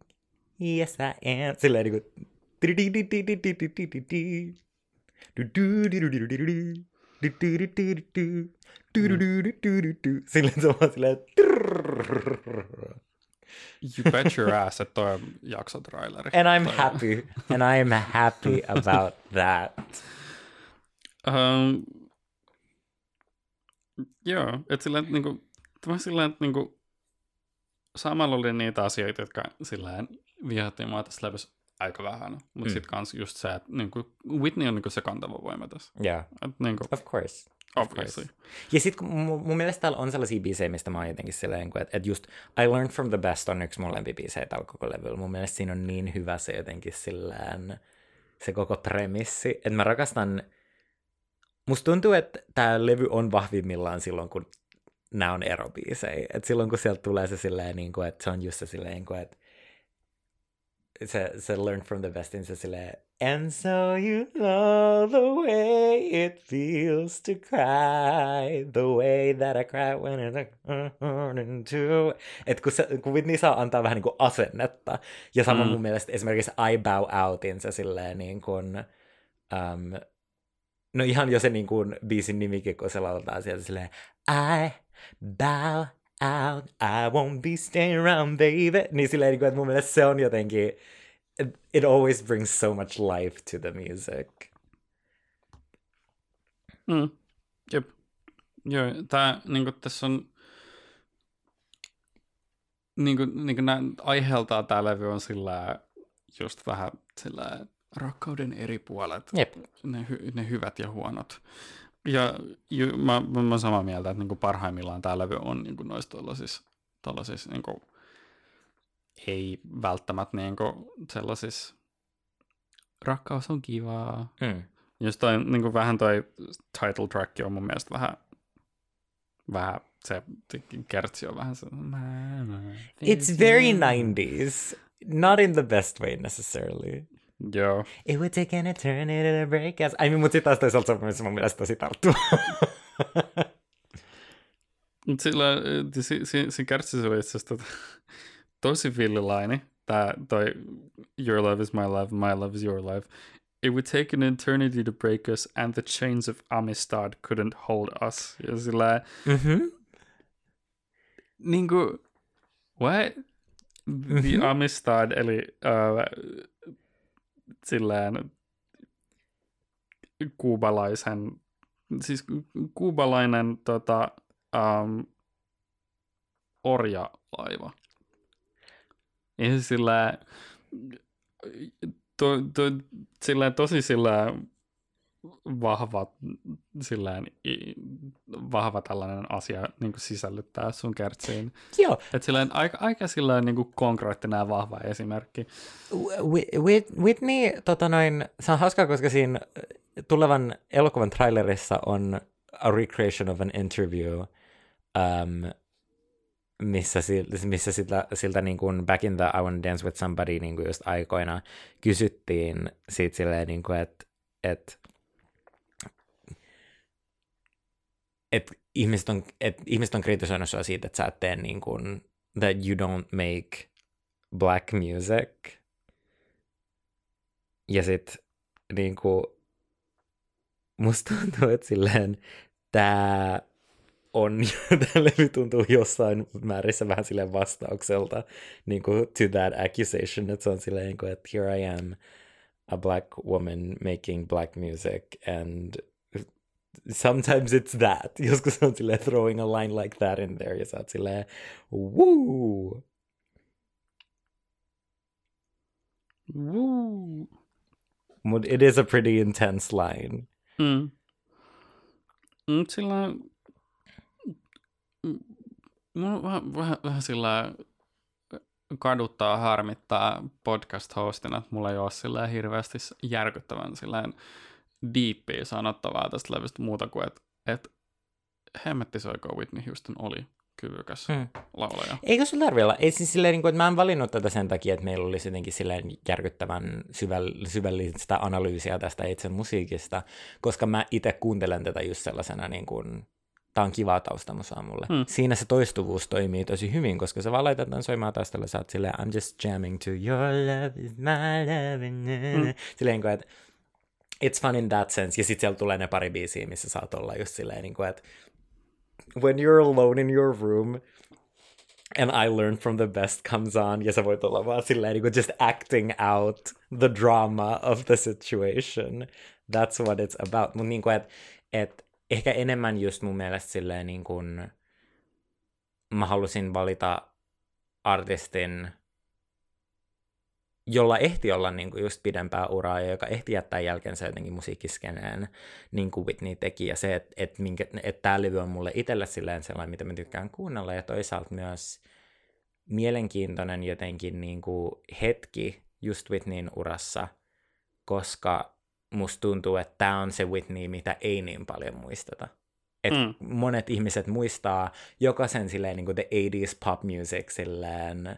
Yes, I am. Silleen niinku... Silleen se on silleen... You bet your ass, että toi on jaksotraileri. And I'm happy about that. Joo, että silleen, niinku... Tämä silleen, niinku... Samalla oli niitä asioita, jotka silleen viehättiin mua tässä levyssä aika vähän, mutta sitten kans just se, että niinku, Whitney on niinku se kantava voima tässä. Yeah, niinku, of course. Obviously. Ja sitten mun mielestä täällä on sellaisia biisejä, mistä mä oon jotenkin silleen, että just I Learned From The Best on yksi mun lempibiisejä tällä koko levyllä. Mun mielestä siinä on niin hyvä se jotenkin silleen, se koko premissi, että mä rakastan, musta tuntuu, että tää levy on vahvimmillaan silloin, kun nämä on erobiisejä. Et silloin kun sieltä tulee se silleen, niin kuin, että se on just se silleen, että se Learn From The Best, niin se silleen, and so you know the way it feels to cry, the way that I cry when it's too. Että kun Whitney saa antaa vähän niin kuin asennetta. Ja sama mun mielestä esimerkiksi I Bow Outin se silleen niin kuin... no ihan jo se niin kuin biisin nimikin, kun se lauletaan sieltä silleen I bow out, I won't be staying around, baby. Niin silleen, että mun mielestä se on jotenkin, it always brings so much life to the music. Jep. Joo, tää, niinku tässä on, niinku aiheeltaan tää levy on sillä just vähän sillä rakkauden eri puolet, yep. Ne hyvät ja huonot. Ja mä oon samaa mieltä, että niinku parhaimmillaan tää levy on niinku noista tollasissa niinku, ei välttämättä niinku sellaisissa rakkaus on kivaa. Just toi, niinku, vähän toi title track on mun mielestä vähän se kertsi on vähän se. It's very 90s. Not in the best way necessarily. Joo. It would take an eternity to break us. I mean, mutta sitten taas toisaalta sopimassa mun mielestä tosi tarttua. Siinä kärsissä oli itse asiassa tosi villilaini. Toi Your Love Is My Love, My Love Is Your Love. It would take an eternity to break us and the chains of Amistad couldn't hold us. Ja sillä... Niinku... What? The Amistad, eli... silleen kuubalainen orjalaiva. Ja silleen tosi silleen vahva tällainen asia niin sisällyttää sun kertsiin. Joo. Että silleen aika silleen niin konkreettinen ja vahva esimerkki. Whitney, se on hauskaa, koska siinä tulevan elokuvan trailerissa on a recreation of an interview, missä siltä niin kuin back in the I Wanna Dance with Somebody niin kuin just aikoina kysyttiin siitä silleen, niin kuin, että ihmiset on kritisoinut sua siitä, että sä et tee niin kuin, that you don't make black music. Ja sit niin kuin, musta tuntuu, että silleen tää on, tää levy tuntuu jossain määrissä vähän silleen vastaukselta niin kuin to that accusation, että se on silleen, että here I am, a black woman making black music, and sometimes it's that. Joskus on silleen throwing a line like that in there, ja sä oot silleen, woo! Woo! But it is a pretty intense line. Mm. Sillä vähän sillä kaduttaa, harmittaa podcast-hostina, että mulla ei ole silleen hirveästi järkyttävän silleen diippiä sanottavaa tästä levystä muuta kuin, että hemmettisoiko Whitney Houston oli kyvykäs laulaja. Eikö sulla tarvitse olla? Ei siis silleen, että mä en valinnut tätä sen takia, että meillä olisi jotenkin silleen järkyttävän syvällistä analyysiä tästä itse musiikista, koska mä itse kuuntelen tätä just sellaisena niin kuin tää on kivaa taustamusaa mulle. Siinä se toistuvuus toimii tosi hyvin, koska sä vaan laitat tämän soimaan taustalla, sä oot silleen, I'm just jamming to your love is my love. Silleen kuin, että it's fun in that sense. Ja sit siellä tulee ne pari biisiä, missä saat olla just silleen niin kuin, että when you're alone in your room and I learned from the best comes on. Ja sä voit olla vaan silleen niin kuin just acting out the drama of the situation. That's what it's about. Mut niin kuin, että ehkä enemmän just mun mielestä silleen niin kuin mä halusin valita artistin, jolla ehti olla niin kuin just pidempää uraa ja joka ehti jättää jälkensä jotenkin musiikkiskeneen, niin kuin Whitney teki. Ja se, että tää levy on mulle itselle silleen sellainen, mitä mä tykkään kuunnella, ja toisaalta myös mielenkiintoinen jotenkin niin kuin hetki just Whitneyn urassa, koska musta tuntuu, että tää on se Whitney, mitä ei niin paljon muisteta. Et monet ihmiset muistaa jokaisen silleen niin kuin the 80s pop music silleen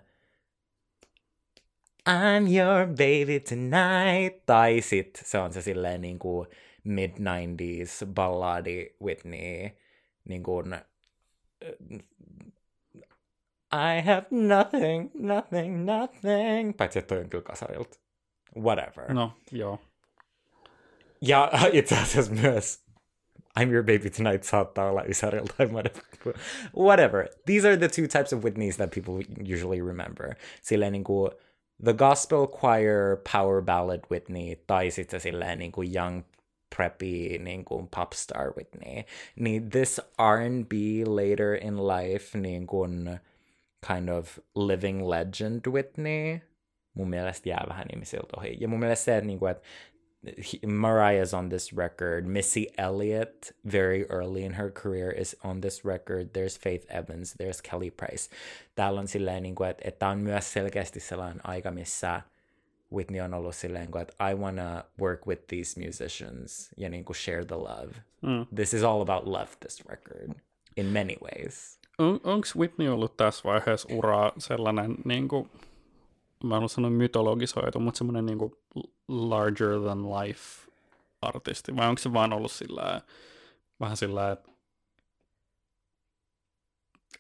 I'm your baby tonight, tai sit se on se silleen niin kuin mid-90s balladi Whitney, niin kuin I have nothing, nothing, nothing, paitsi että toi on kyllä kasarilta. Whatever. No, joo. Ja itse asiassa myös I'm Your Baby Tonight saattaa olla ysärillä tai whatever. These are the two types of Whitneys that people usually remember. Silleen niin kuin the gospel choir power ballad Whitney tai sitten silleen niin kuin young preppy niin kuin pop star Whitney. Niin this R&B later in life niin kuin kind of living legend Whitney mun mielestä jää vähän ihmisiltä ohi. Ja mun mielestä se, että niin kuin, että Mariah's on this record. Missy Elliott, very early in her career, is on this record. There's Faith Evans, there's Kelly Price. Täällä on silleen, niin kuin, että on myös selkeästi sellainen aika, missä Whitney on ollut silleen, että I wanna work with these musicians ja niin kuin share the love. This is all about love, this record, in many ways. Onko Whitney ollut tässä vaiheessa uraa sellainen, niin kuin mä olen sanonut mytologisoitu, mutta semmoinen niin kuin larger than life artisti, vai onko se vaan ollut sillä vähän sillä, että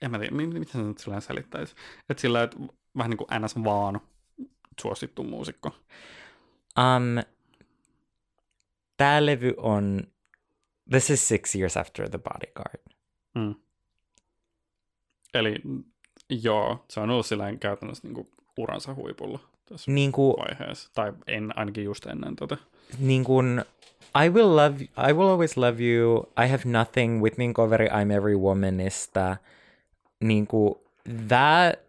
en mä tiedä, miten se nyt sillä selittäisi, että sillä, että vähän niin kuin NS vaan suosittu muusikko. Tää levy on, this is 6 years after The Bodyguard. Eli joo, se on ollut sillä käytännössä niin kuin uransa huipulla tässä niinku vaiheessa, tai en ainakin just ennen tätä. Niinku I Will Always Love You, I Have Nothing, Whitneyn coveri I'm Every Womanista, niinku that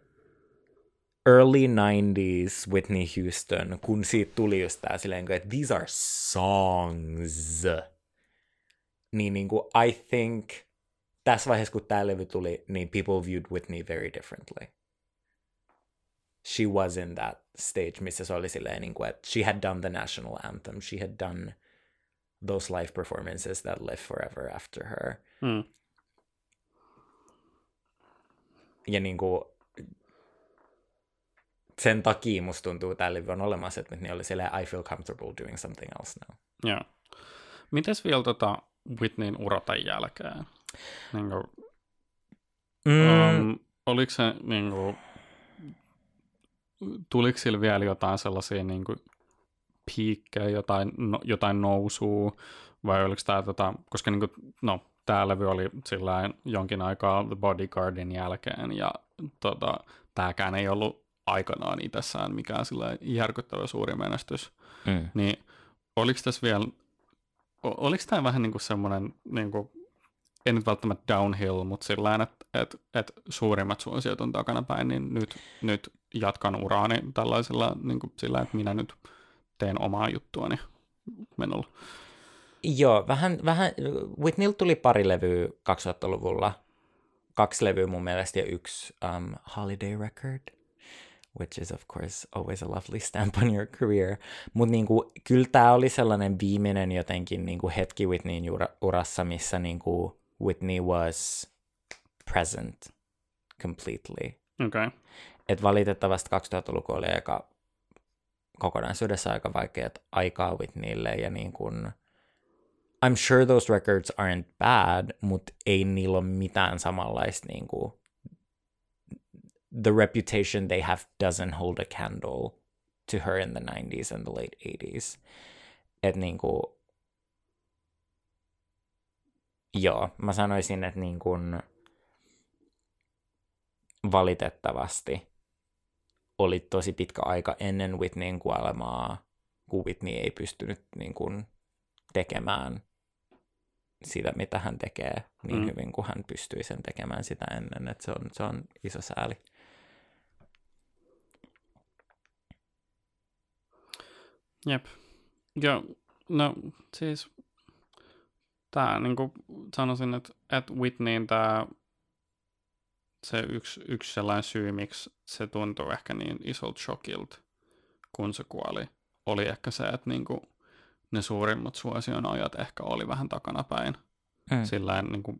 early 90s Whitney Houston, kun siitä tuli just tää silleen, että these are songs. Niin niinku, I think, tässä vaiheessa kun tää levy tuli, niin people viewed Whitney very differently. She was in that stage, missä se oli silleen, niinku, että she had done the national anthem, she had done those live performances that live forever after her. Mm. Ja niinku, sen takia musta tuntuu, että tämä levy on olemassa, että ne oli silleen, I feel comfortable doing something else now. Joo. Mites vielä Whitneyn uratan jälkeen? Niinku, oliko se, niinku, tuliko sillä vielä jotain sellaisia niinku, piikkejä, jotain nousua, vai oliko tämä, koska niinku, no, tämä levy oli sillä jonkin aikaa The Bodyguardin jälkeen, ja tämäkään ei ollut aikanaan itsessään mikään sillä järkyttävä suuri menestys. Mm. Niin oliko tässä vielä, oliko tämä vähän niin kuin semmoinen, niin kuin, ei nyt välttämättä downhill, mutta sillä tavalla, että suurimmat suosiot on takana päin, niin nyt jatkan uraani tällaisella, niin kuin sillä, että minä nyt teen omaa juttuani menolla. Joo, vähän Whitney tuli pari levyä 2000-luvulla. 2 levyä mun mielestä ja 1 holiday record, which is of course always a lovely stamp on your career. Mutta niinku, kyllä tämä oli sellainen viimeinen jotenkin niinku hetki Whitneyn urassa, missä niinku Whitney was present completely. Okay. Et valitettavasti 2000-luku oli aika kokonaisuudessa aika vaikeat aikaa Whitneylle ja niinku, I'm sure those records aren't bad, mutta ei niillä ole mitään samanlaista niinku, the reputation they have doesn't hold a candle to her in the 90s and the late 80s. Et niinku, joo, mä sanoisin, että niinku, valitettavasti oli tosi pitkä aika ennen Whitneyn kuolemaa, kun Whitney ei pystynyt niinku, tekemään sitä, mitä hän tekee niin hyvin kuin hän pystyi sen tekemään sitä ennen. Et se on iso sääli. Jep. Joo, no siis tää niinku sanoisin, että Whitneyin tää se yksi sellainen syy, miksi se tuntuu ehkä niin isolta shokilta, kun se kuoli, oli ehkä se, että niinku ne suurimmat suosion ajat ehkä oli vähän takanapäin sillain niinku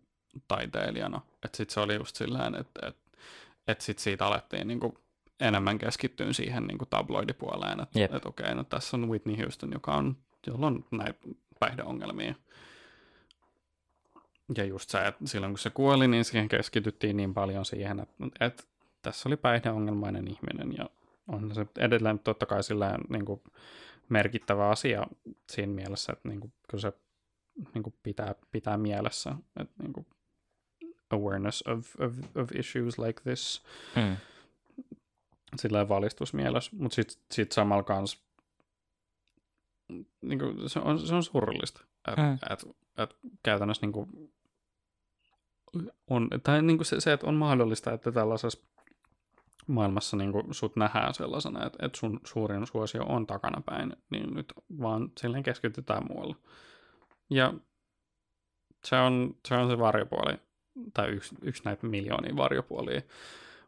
taiteilijana. Että sit se oli just sillain, että sit siitä alettiin niinku enemmän keskittyä siihen niinku tabloidipuoleen, että yep. Et okei, no tässä on Whitney Houston, jolla on näitä päihdeongelmia. Ja just se, että silloin kun se kuoli, niin siihen keskityttiin niin paljon siihen, että tässä oli päihdeongelmainen ihminen ja on se edelleen totta kai sillain niinku merkittävä asia siinä mielessä, että niinku, kyllä se niinku, pitää mielessä, että niinku, awareness of issues like this, sillä valistusmielessä, mutta sit samalla kanssa niinku, se on surullista, että et käytännössä niinku, on, tai niinku se, että on mahdollista, että tällaisessa maailmassa niin kuin sut nähdään sellaisena, että sun suurin suosio on takanapäin, niin nyt vaan silleen keskitytään muualle. Ja se on se varjopuoli, tai yksi näitä miljoonia varjopuolia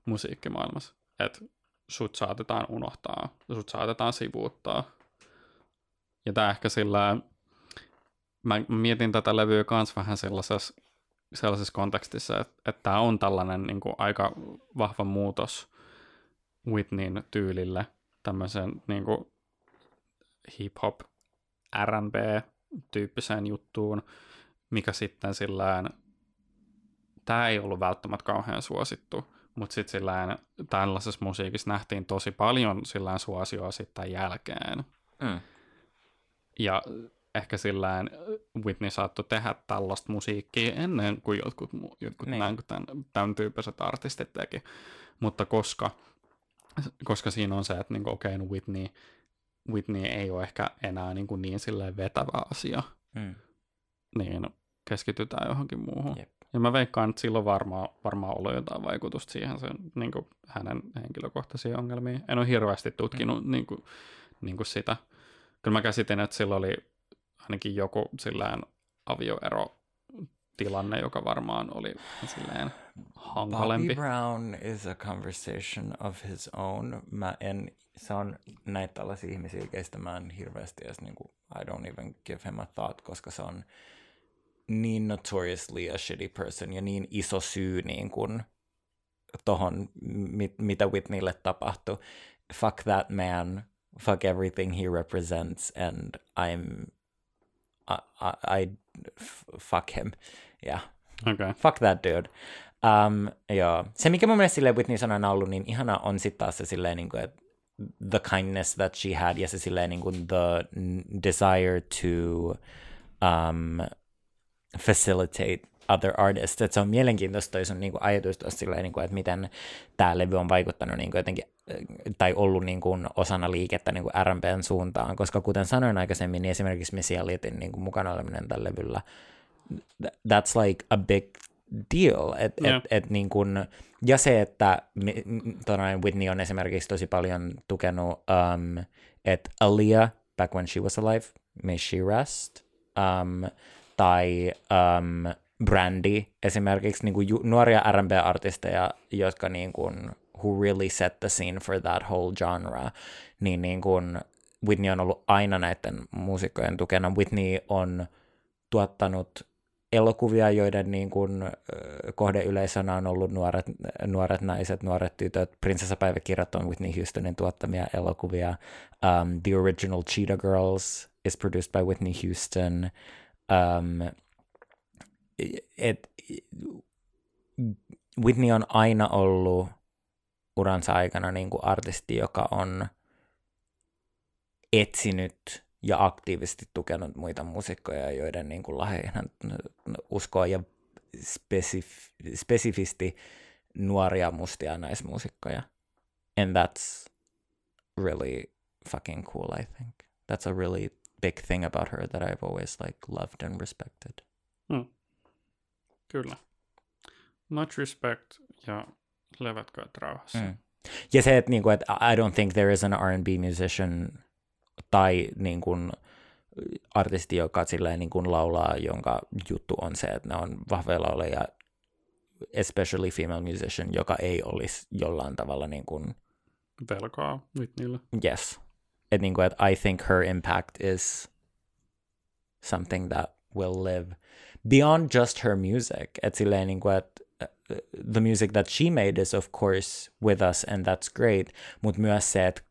musiikkimaailmassa, että sut saatetaan unohtaa, sut saatetaan sivuuttaa. Ja tää ehkä sillä, mä mietin tätä levyä kans vähän sellaisessa kontekstissa, että tää on tällainen niin kuin aika vahva muutos Whitneyn tyylille, tämmöisen niin kuin hip-hop R&B-tyyppiseen juttuun, mikä sitten sillään, tämä ei ollut välttämättä kauhean suosittu, mutta sitten sillään tällaisessa musiikissa nähtiin tosi paljon sillään suosioa sitten jälkeen. Mm. Ja ehkä sillään Whitney saattoi tehdä tällaista musiikkia ennen kuin jotkut näin kuin tämän tyyppiset artistit teki, mutta koska siinä on se, että niinku, okei, no Whitney ei ole ehkä enää niinku niin silleen vetävä asia, niin keskitytään johonkin muuhun. Jep. Ja mä veikkaan, että silloin varmaan ollut jotain vaikutusta siihen sen, niin kuin hänen henkilökohtaisia ongelmia. En ole hirveästi tutkinut niin kuin sitä. Kyllä mä käsitin, että silloin oli ainakin joku sillään avioerotilanne, joka varmaan oli silleen hankalempi. Bobby Brown is a conversation of his own. Se on näitä tällaisia ihmisiä, keistä mä en hirveästi edes, niin kuin, I don't even give him a thought, koska se on niin notoriously a shitty person ja niin iso syy niin kuin tohon, mitä Whitneylle tapahtui. Fuck that man, fuck everything he represents, and fuck him. Yeah. Okay. Fuck that dude. Joo. Se, mikä mun mielestä silleen Whitney on ollut niin ihana, on sitten taas se silleen, niin kuin, että the kindness that she had, ja se silleen niin kuin the desire to facilitate other artists. Et se on mielenkiintoista toi sun niin kuin ajatus tuossa silleen, niin kuin, että miten tää levy on vaikuttanut niin kuin jotenkin, tai ollut niin kuin osana liikettä niin kuin R&B:n suuntaan, koska kuten sanoin aikaisemmin, niin esimerkiksi Missy Elliotin niin kuin mukana oleminen tällä levyllä, that's like a big deal. Niin kuin, ja se, että Whitney on esimerkiksi tosi paljon tukenut, että Aaliyah, back when she was alive, may she rest, tai Brandy esimerkiksi, niin kuin nuoria R&B-artisteja, jotka niin kuin, who really set the scene for that whole genre, niin, niin kuin Whitney on ollut aina näiden muusikkojen tukena. Whitney on tuottanut elokuvia, joiden niin kuin kohdeyleisönä on ollut nuoret naiset, nuoret tytöt. Prinsessapäiväkirjat on Whitney Houstonin tuottamia elokuvia. The Original Cheetah Girls is produced by Whitney Houston. Whitney on aina ollut uransa aikana niin kuin artisti, joka on etsinyt ja aktiivisesti tukenut muita muusikkoja, joiden niin kuin lahjana uskoa, ja spesifisti nuoria mustia naismuusikkoja. And that's really fucking cool, I think. That's a really big thing about her that I've always like loved and respected. Mm. Kyllä. Much respect ja levätkö rauhassa. Mm. Ja se, että niinku, et I don't think there is an R&B musician tai niin kuin artisti, joka silleen niin kuin laulaa, jonka juttu on se, että ne on vahvoja laulajia, especially female musician, joka ei olisi jollain tavalla niin kuin velkaa Whitneylle. Yes. Että niin kuin, et I think her impact is something that will live beyond just her music. Että silleen niin kuin, että the music that she made is of course with us and that's great, mutta myös se, että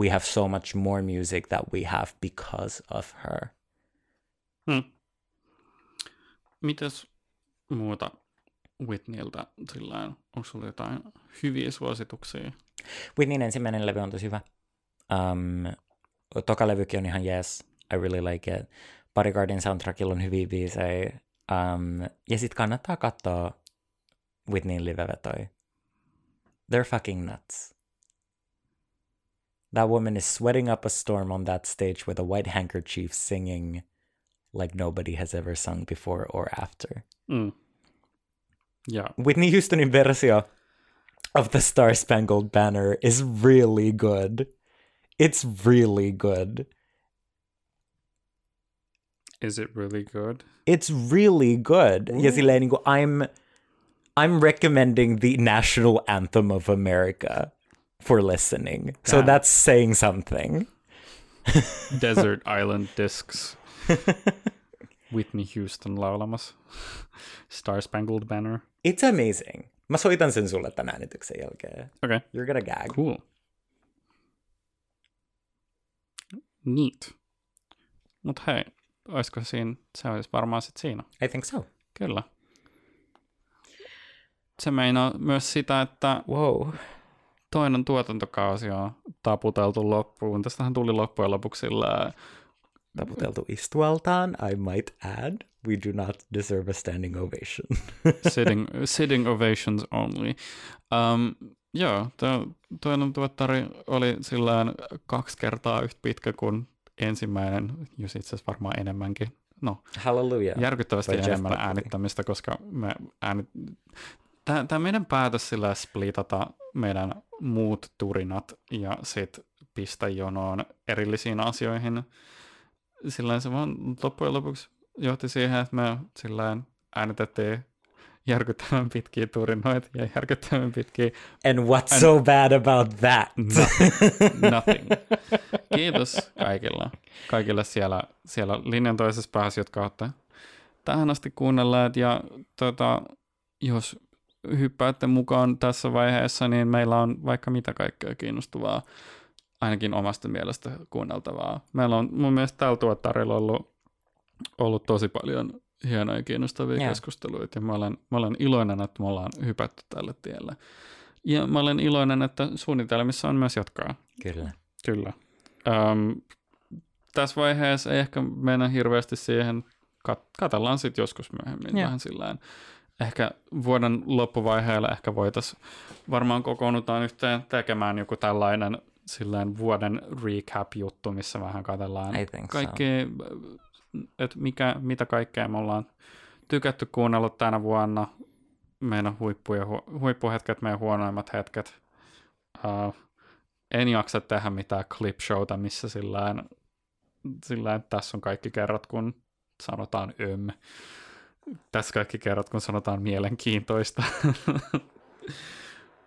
we have so much more music that we have because of her. Hmm. Mitäs muuta Whitneyltä sillain? Onko sulla jotain hyviä suosituksia? Whitneyn ensimmäinen levy on tosi hyvä. Toka levykin on ihan yes, I really like it. Bodyguardin soundtrackilla on hyviä biisejä. Ja sit kannattaa katsoa Whitneyn live-vetoja. They're fucking nuts. That woman is sweating up a storm on that stage with a white handkerchief, singing like nobody has ever sung before or after. Mm. Yeah. Whitney Houstonin versio of the Star Spangled Banner is really good. It's really good. Is it really good? It's really good. Yes, Elenigo, I'm recommending the national anthem of America for listening. Damn. So that's saying something. Desert Island Discs. Whitney Houston laulamassa. Star Spangled Banner. It's amazing. Mä soitan sen sulle tämän äänityksen jälkeen. Okay. You're gonna gag. Cool. Neat. Mut hei, olisiko siinä, se olisi varmaan sit siinä. I think so. Kyllä. Se meinaa myös sitä, että wow, toinen tuotantokausi on taputeltu loppuun. Tästähän tuli loppujen lopuksi sillä taputeltu istualtaan, I might add. We do not deserve a standing ovation. Sitting ovations only. Joo, toinen tuottari oli sillään 2 kertaa yhtä pitkä kuin ensimmäinen, jos itse asiassa varmaan enemmänkin. no, Hallelujah. Järkyttävästi enemmän äänittämistä, koska me tämä meidän päätös sillä splitata meidän muut turinat ja sitten pistä jonoon erillisiin asioihin. Silloin se vaan loppujen lopuksi johti siihen, että me silloin äänitettiin järkyttävän pitkiä turinoita ja järkyttävän pitkiä. And what's so bad about that? Nothing. Kiitos kaikille siellä linjan toisessa päässä, jotka olette tähän asti kuunnelleet. Ja jos hyppäätte mukaan tässä vaiheessa, niin meillä on vaikka mitä kaikkea kiinnostavaa, ainakin omasta mielestä kuunneltavaa. Meillä on mun mielestä tällä tuottarilla ollut tosi paljon hienoja kiinnostavia keskusteluita, ja mä olen iloinen, että me ollaan hypätty tälle tielle. Ja mä olen iloinen, että suunnitelmissa on myös jatkaa. Kyllä. Tässä vaiheessa ei ehkä mennä hirveästi siihen, katsellaan sitten joskus myöhemmin vähän sillään. Ehkä vuoden loppuvaiheella ehkä voitaisiin, varmaan kokoonnutaan yhteen tekemään joku tällainen silleen vuoden recap-juttu, missä vähän katsellaan kaikkea, että mitä kaikkea me ollaan tykätty kuunnella tänä vuonna, meidän huippuhetket, meidän huonoimmat hetket. En jaksa tehdä mitään clip-showta, missä silleen tässä on kaikki kerrat, kun sanotaan Tässä kaikki kerrat, kun sanotaan mielenkiintoista.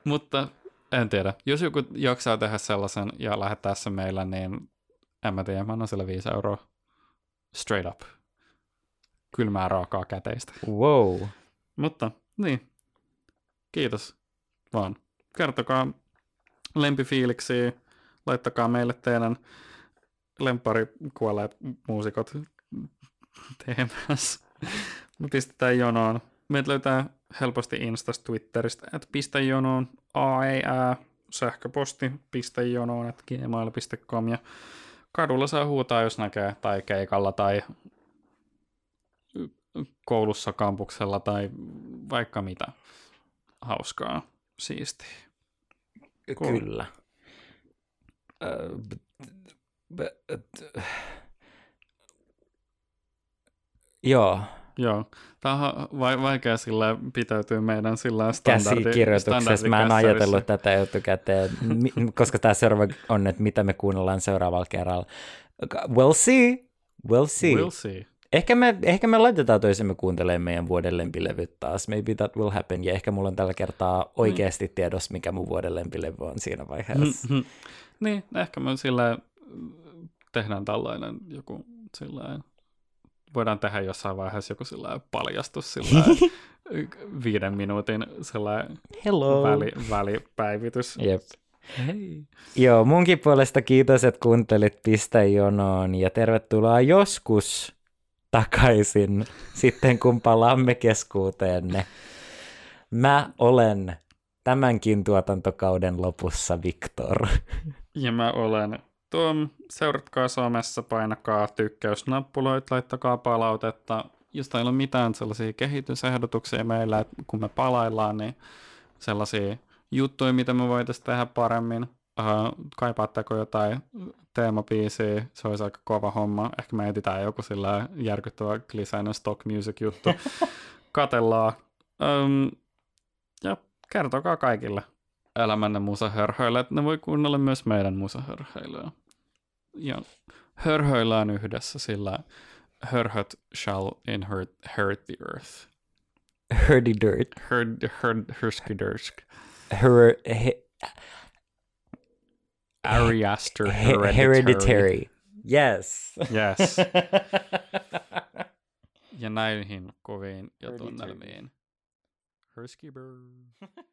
Mutta en tiedä. Jos joku jaksaa tehdä sellaisen ja lähettää sen meillä, niin en mä tiedä, mä annan sille 5 euroa. Straight up. Kylmää raakaa käteistä. Wow. Mutta niin. Kiitos vaan. Kertokaa lempifiiliksiä. Laittakaa meille teidän lemparikuolleet muusikot teemassa. Me pistetään jonoon. Meitä löytää helposti Instasta, Twitteristä, että pistejonoon, sähköposti, pistejonoon, että gmail.com, ja kadulla saa huutaa, jos näkee, tai keikalla, tai koulussa, kampuksella, tai vaikka mitä. Hauskaa, siistiä. Kyllä. Joo. Tämä on vaikea sillä pitäytyy meidän sillä käsikirjoituksessa. Mä en ajatellut tätä etukäteen, koska tämä seuraava on, että mitä me kuunnellaan seuraavalla kerralla. We'll see. Ehkä me laitetaan toisemme kuuntelemaan meidän vuoden lempilevyt taas. Maybe that will happen. Ja ehkä mulla on tällä kertaa oikeasti tiedossa, mikä mun vuoden lempilevy on siinä vaiheessa. Niin, ehkä me sillä tehdään tällainen joku sillä voidaan tehdä jossain vaiheessa joku sellainen paljastus, sellainen 5 minuutin sellainen välipäivitys. Jep. Hei. Joo, munkin puolesta kiitos, että kuuntelit Pistä jonoon, ja tervetuloa joskus takaisin sitten, kun palaamme keskuuteenne. Mä olen tämänkin tuotantokauden lopussa Viktor. Ja mä olen Tom, seuratkaa somessa, painakaa tykkäysnappuloita, laittakaa palautetta. Jos teillä on mitään sellaisia kehitysehdotuksia meillä, että kun me palaillaan, niin sellaisia juttuja, mitä me voitaisiin tehdä paremmin. Kaipaatteko jotain teemabiisiä? Se olisi aika kova homma. Ehkä me etsitään joku sillä järkyttävä kliseinen stock music juttu. Katellaan. Ja kertokaa kaikille elämänne musahörhöillä, että ne voi kuunnella myös meidän musahörhöilyä. Ja hörhöillään yhdessä, sillä hörhöt shall inherit the earth. Herdy dirt. Hersky dirsk. Ariaster hereditary. Yes. Ja näihin koviin ja tunnelmiin. Hersky bird.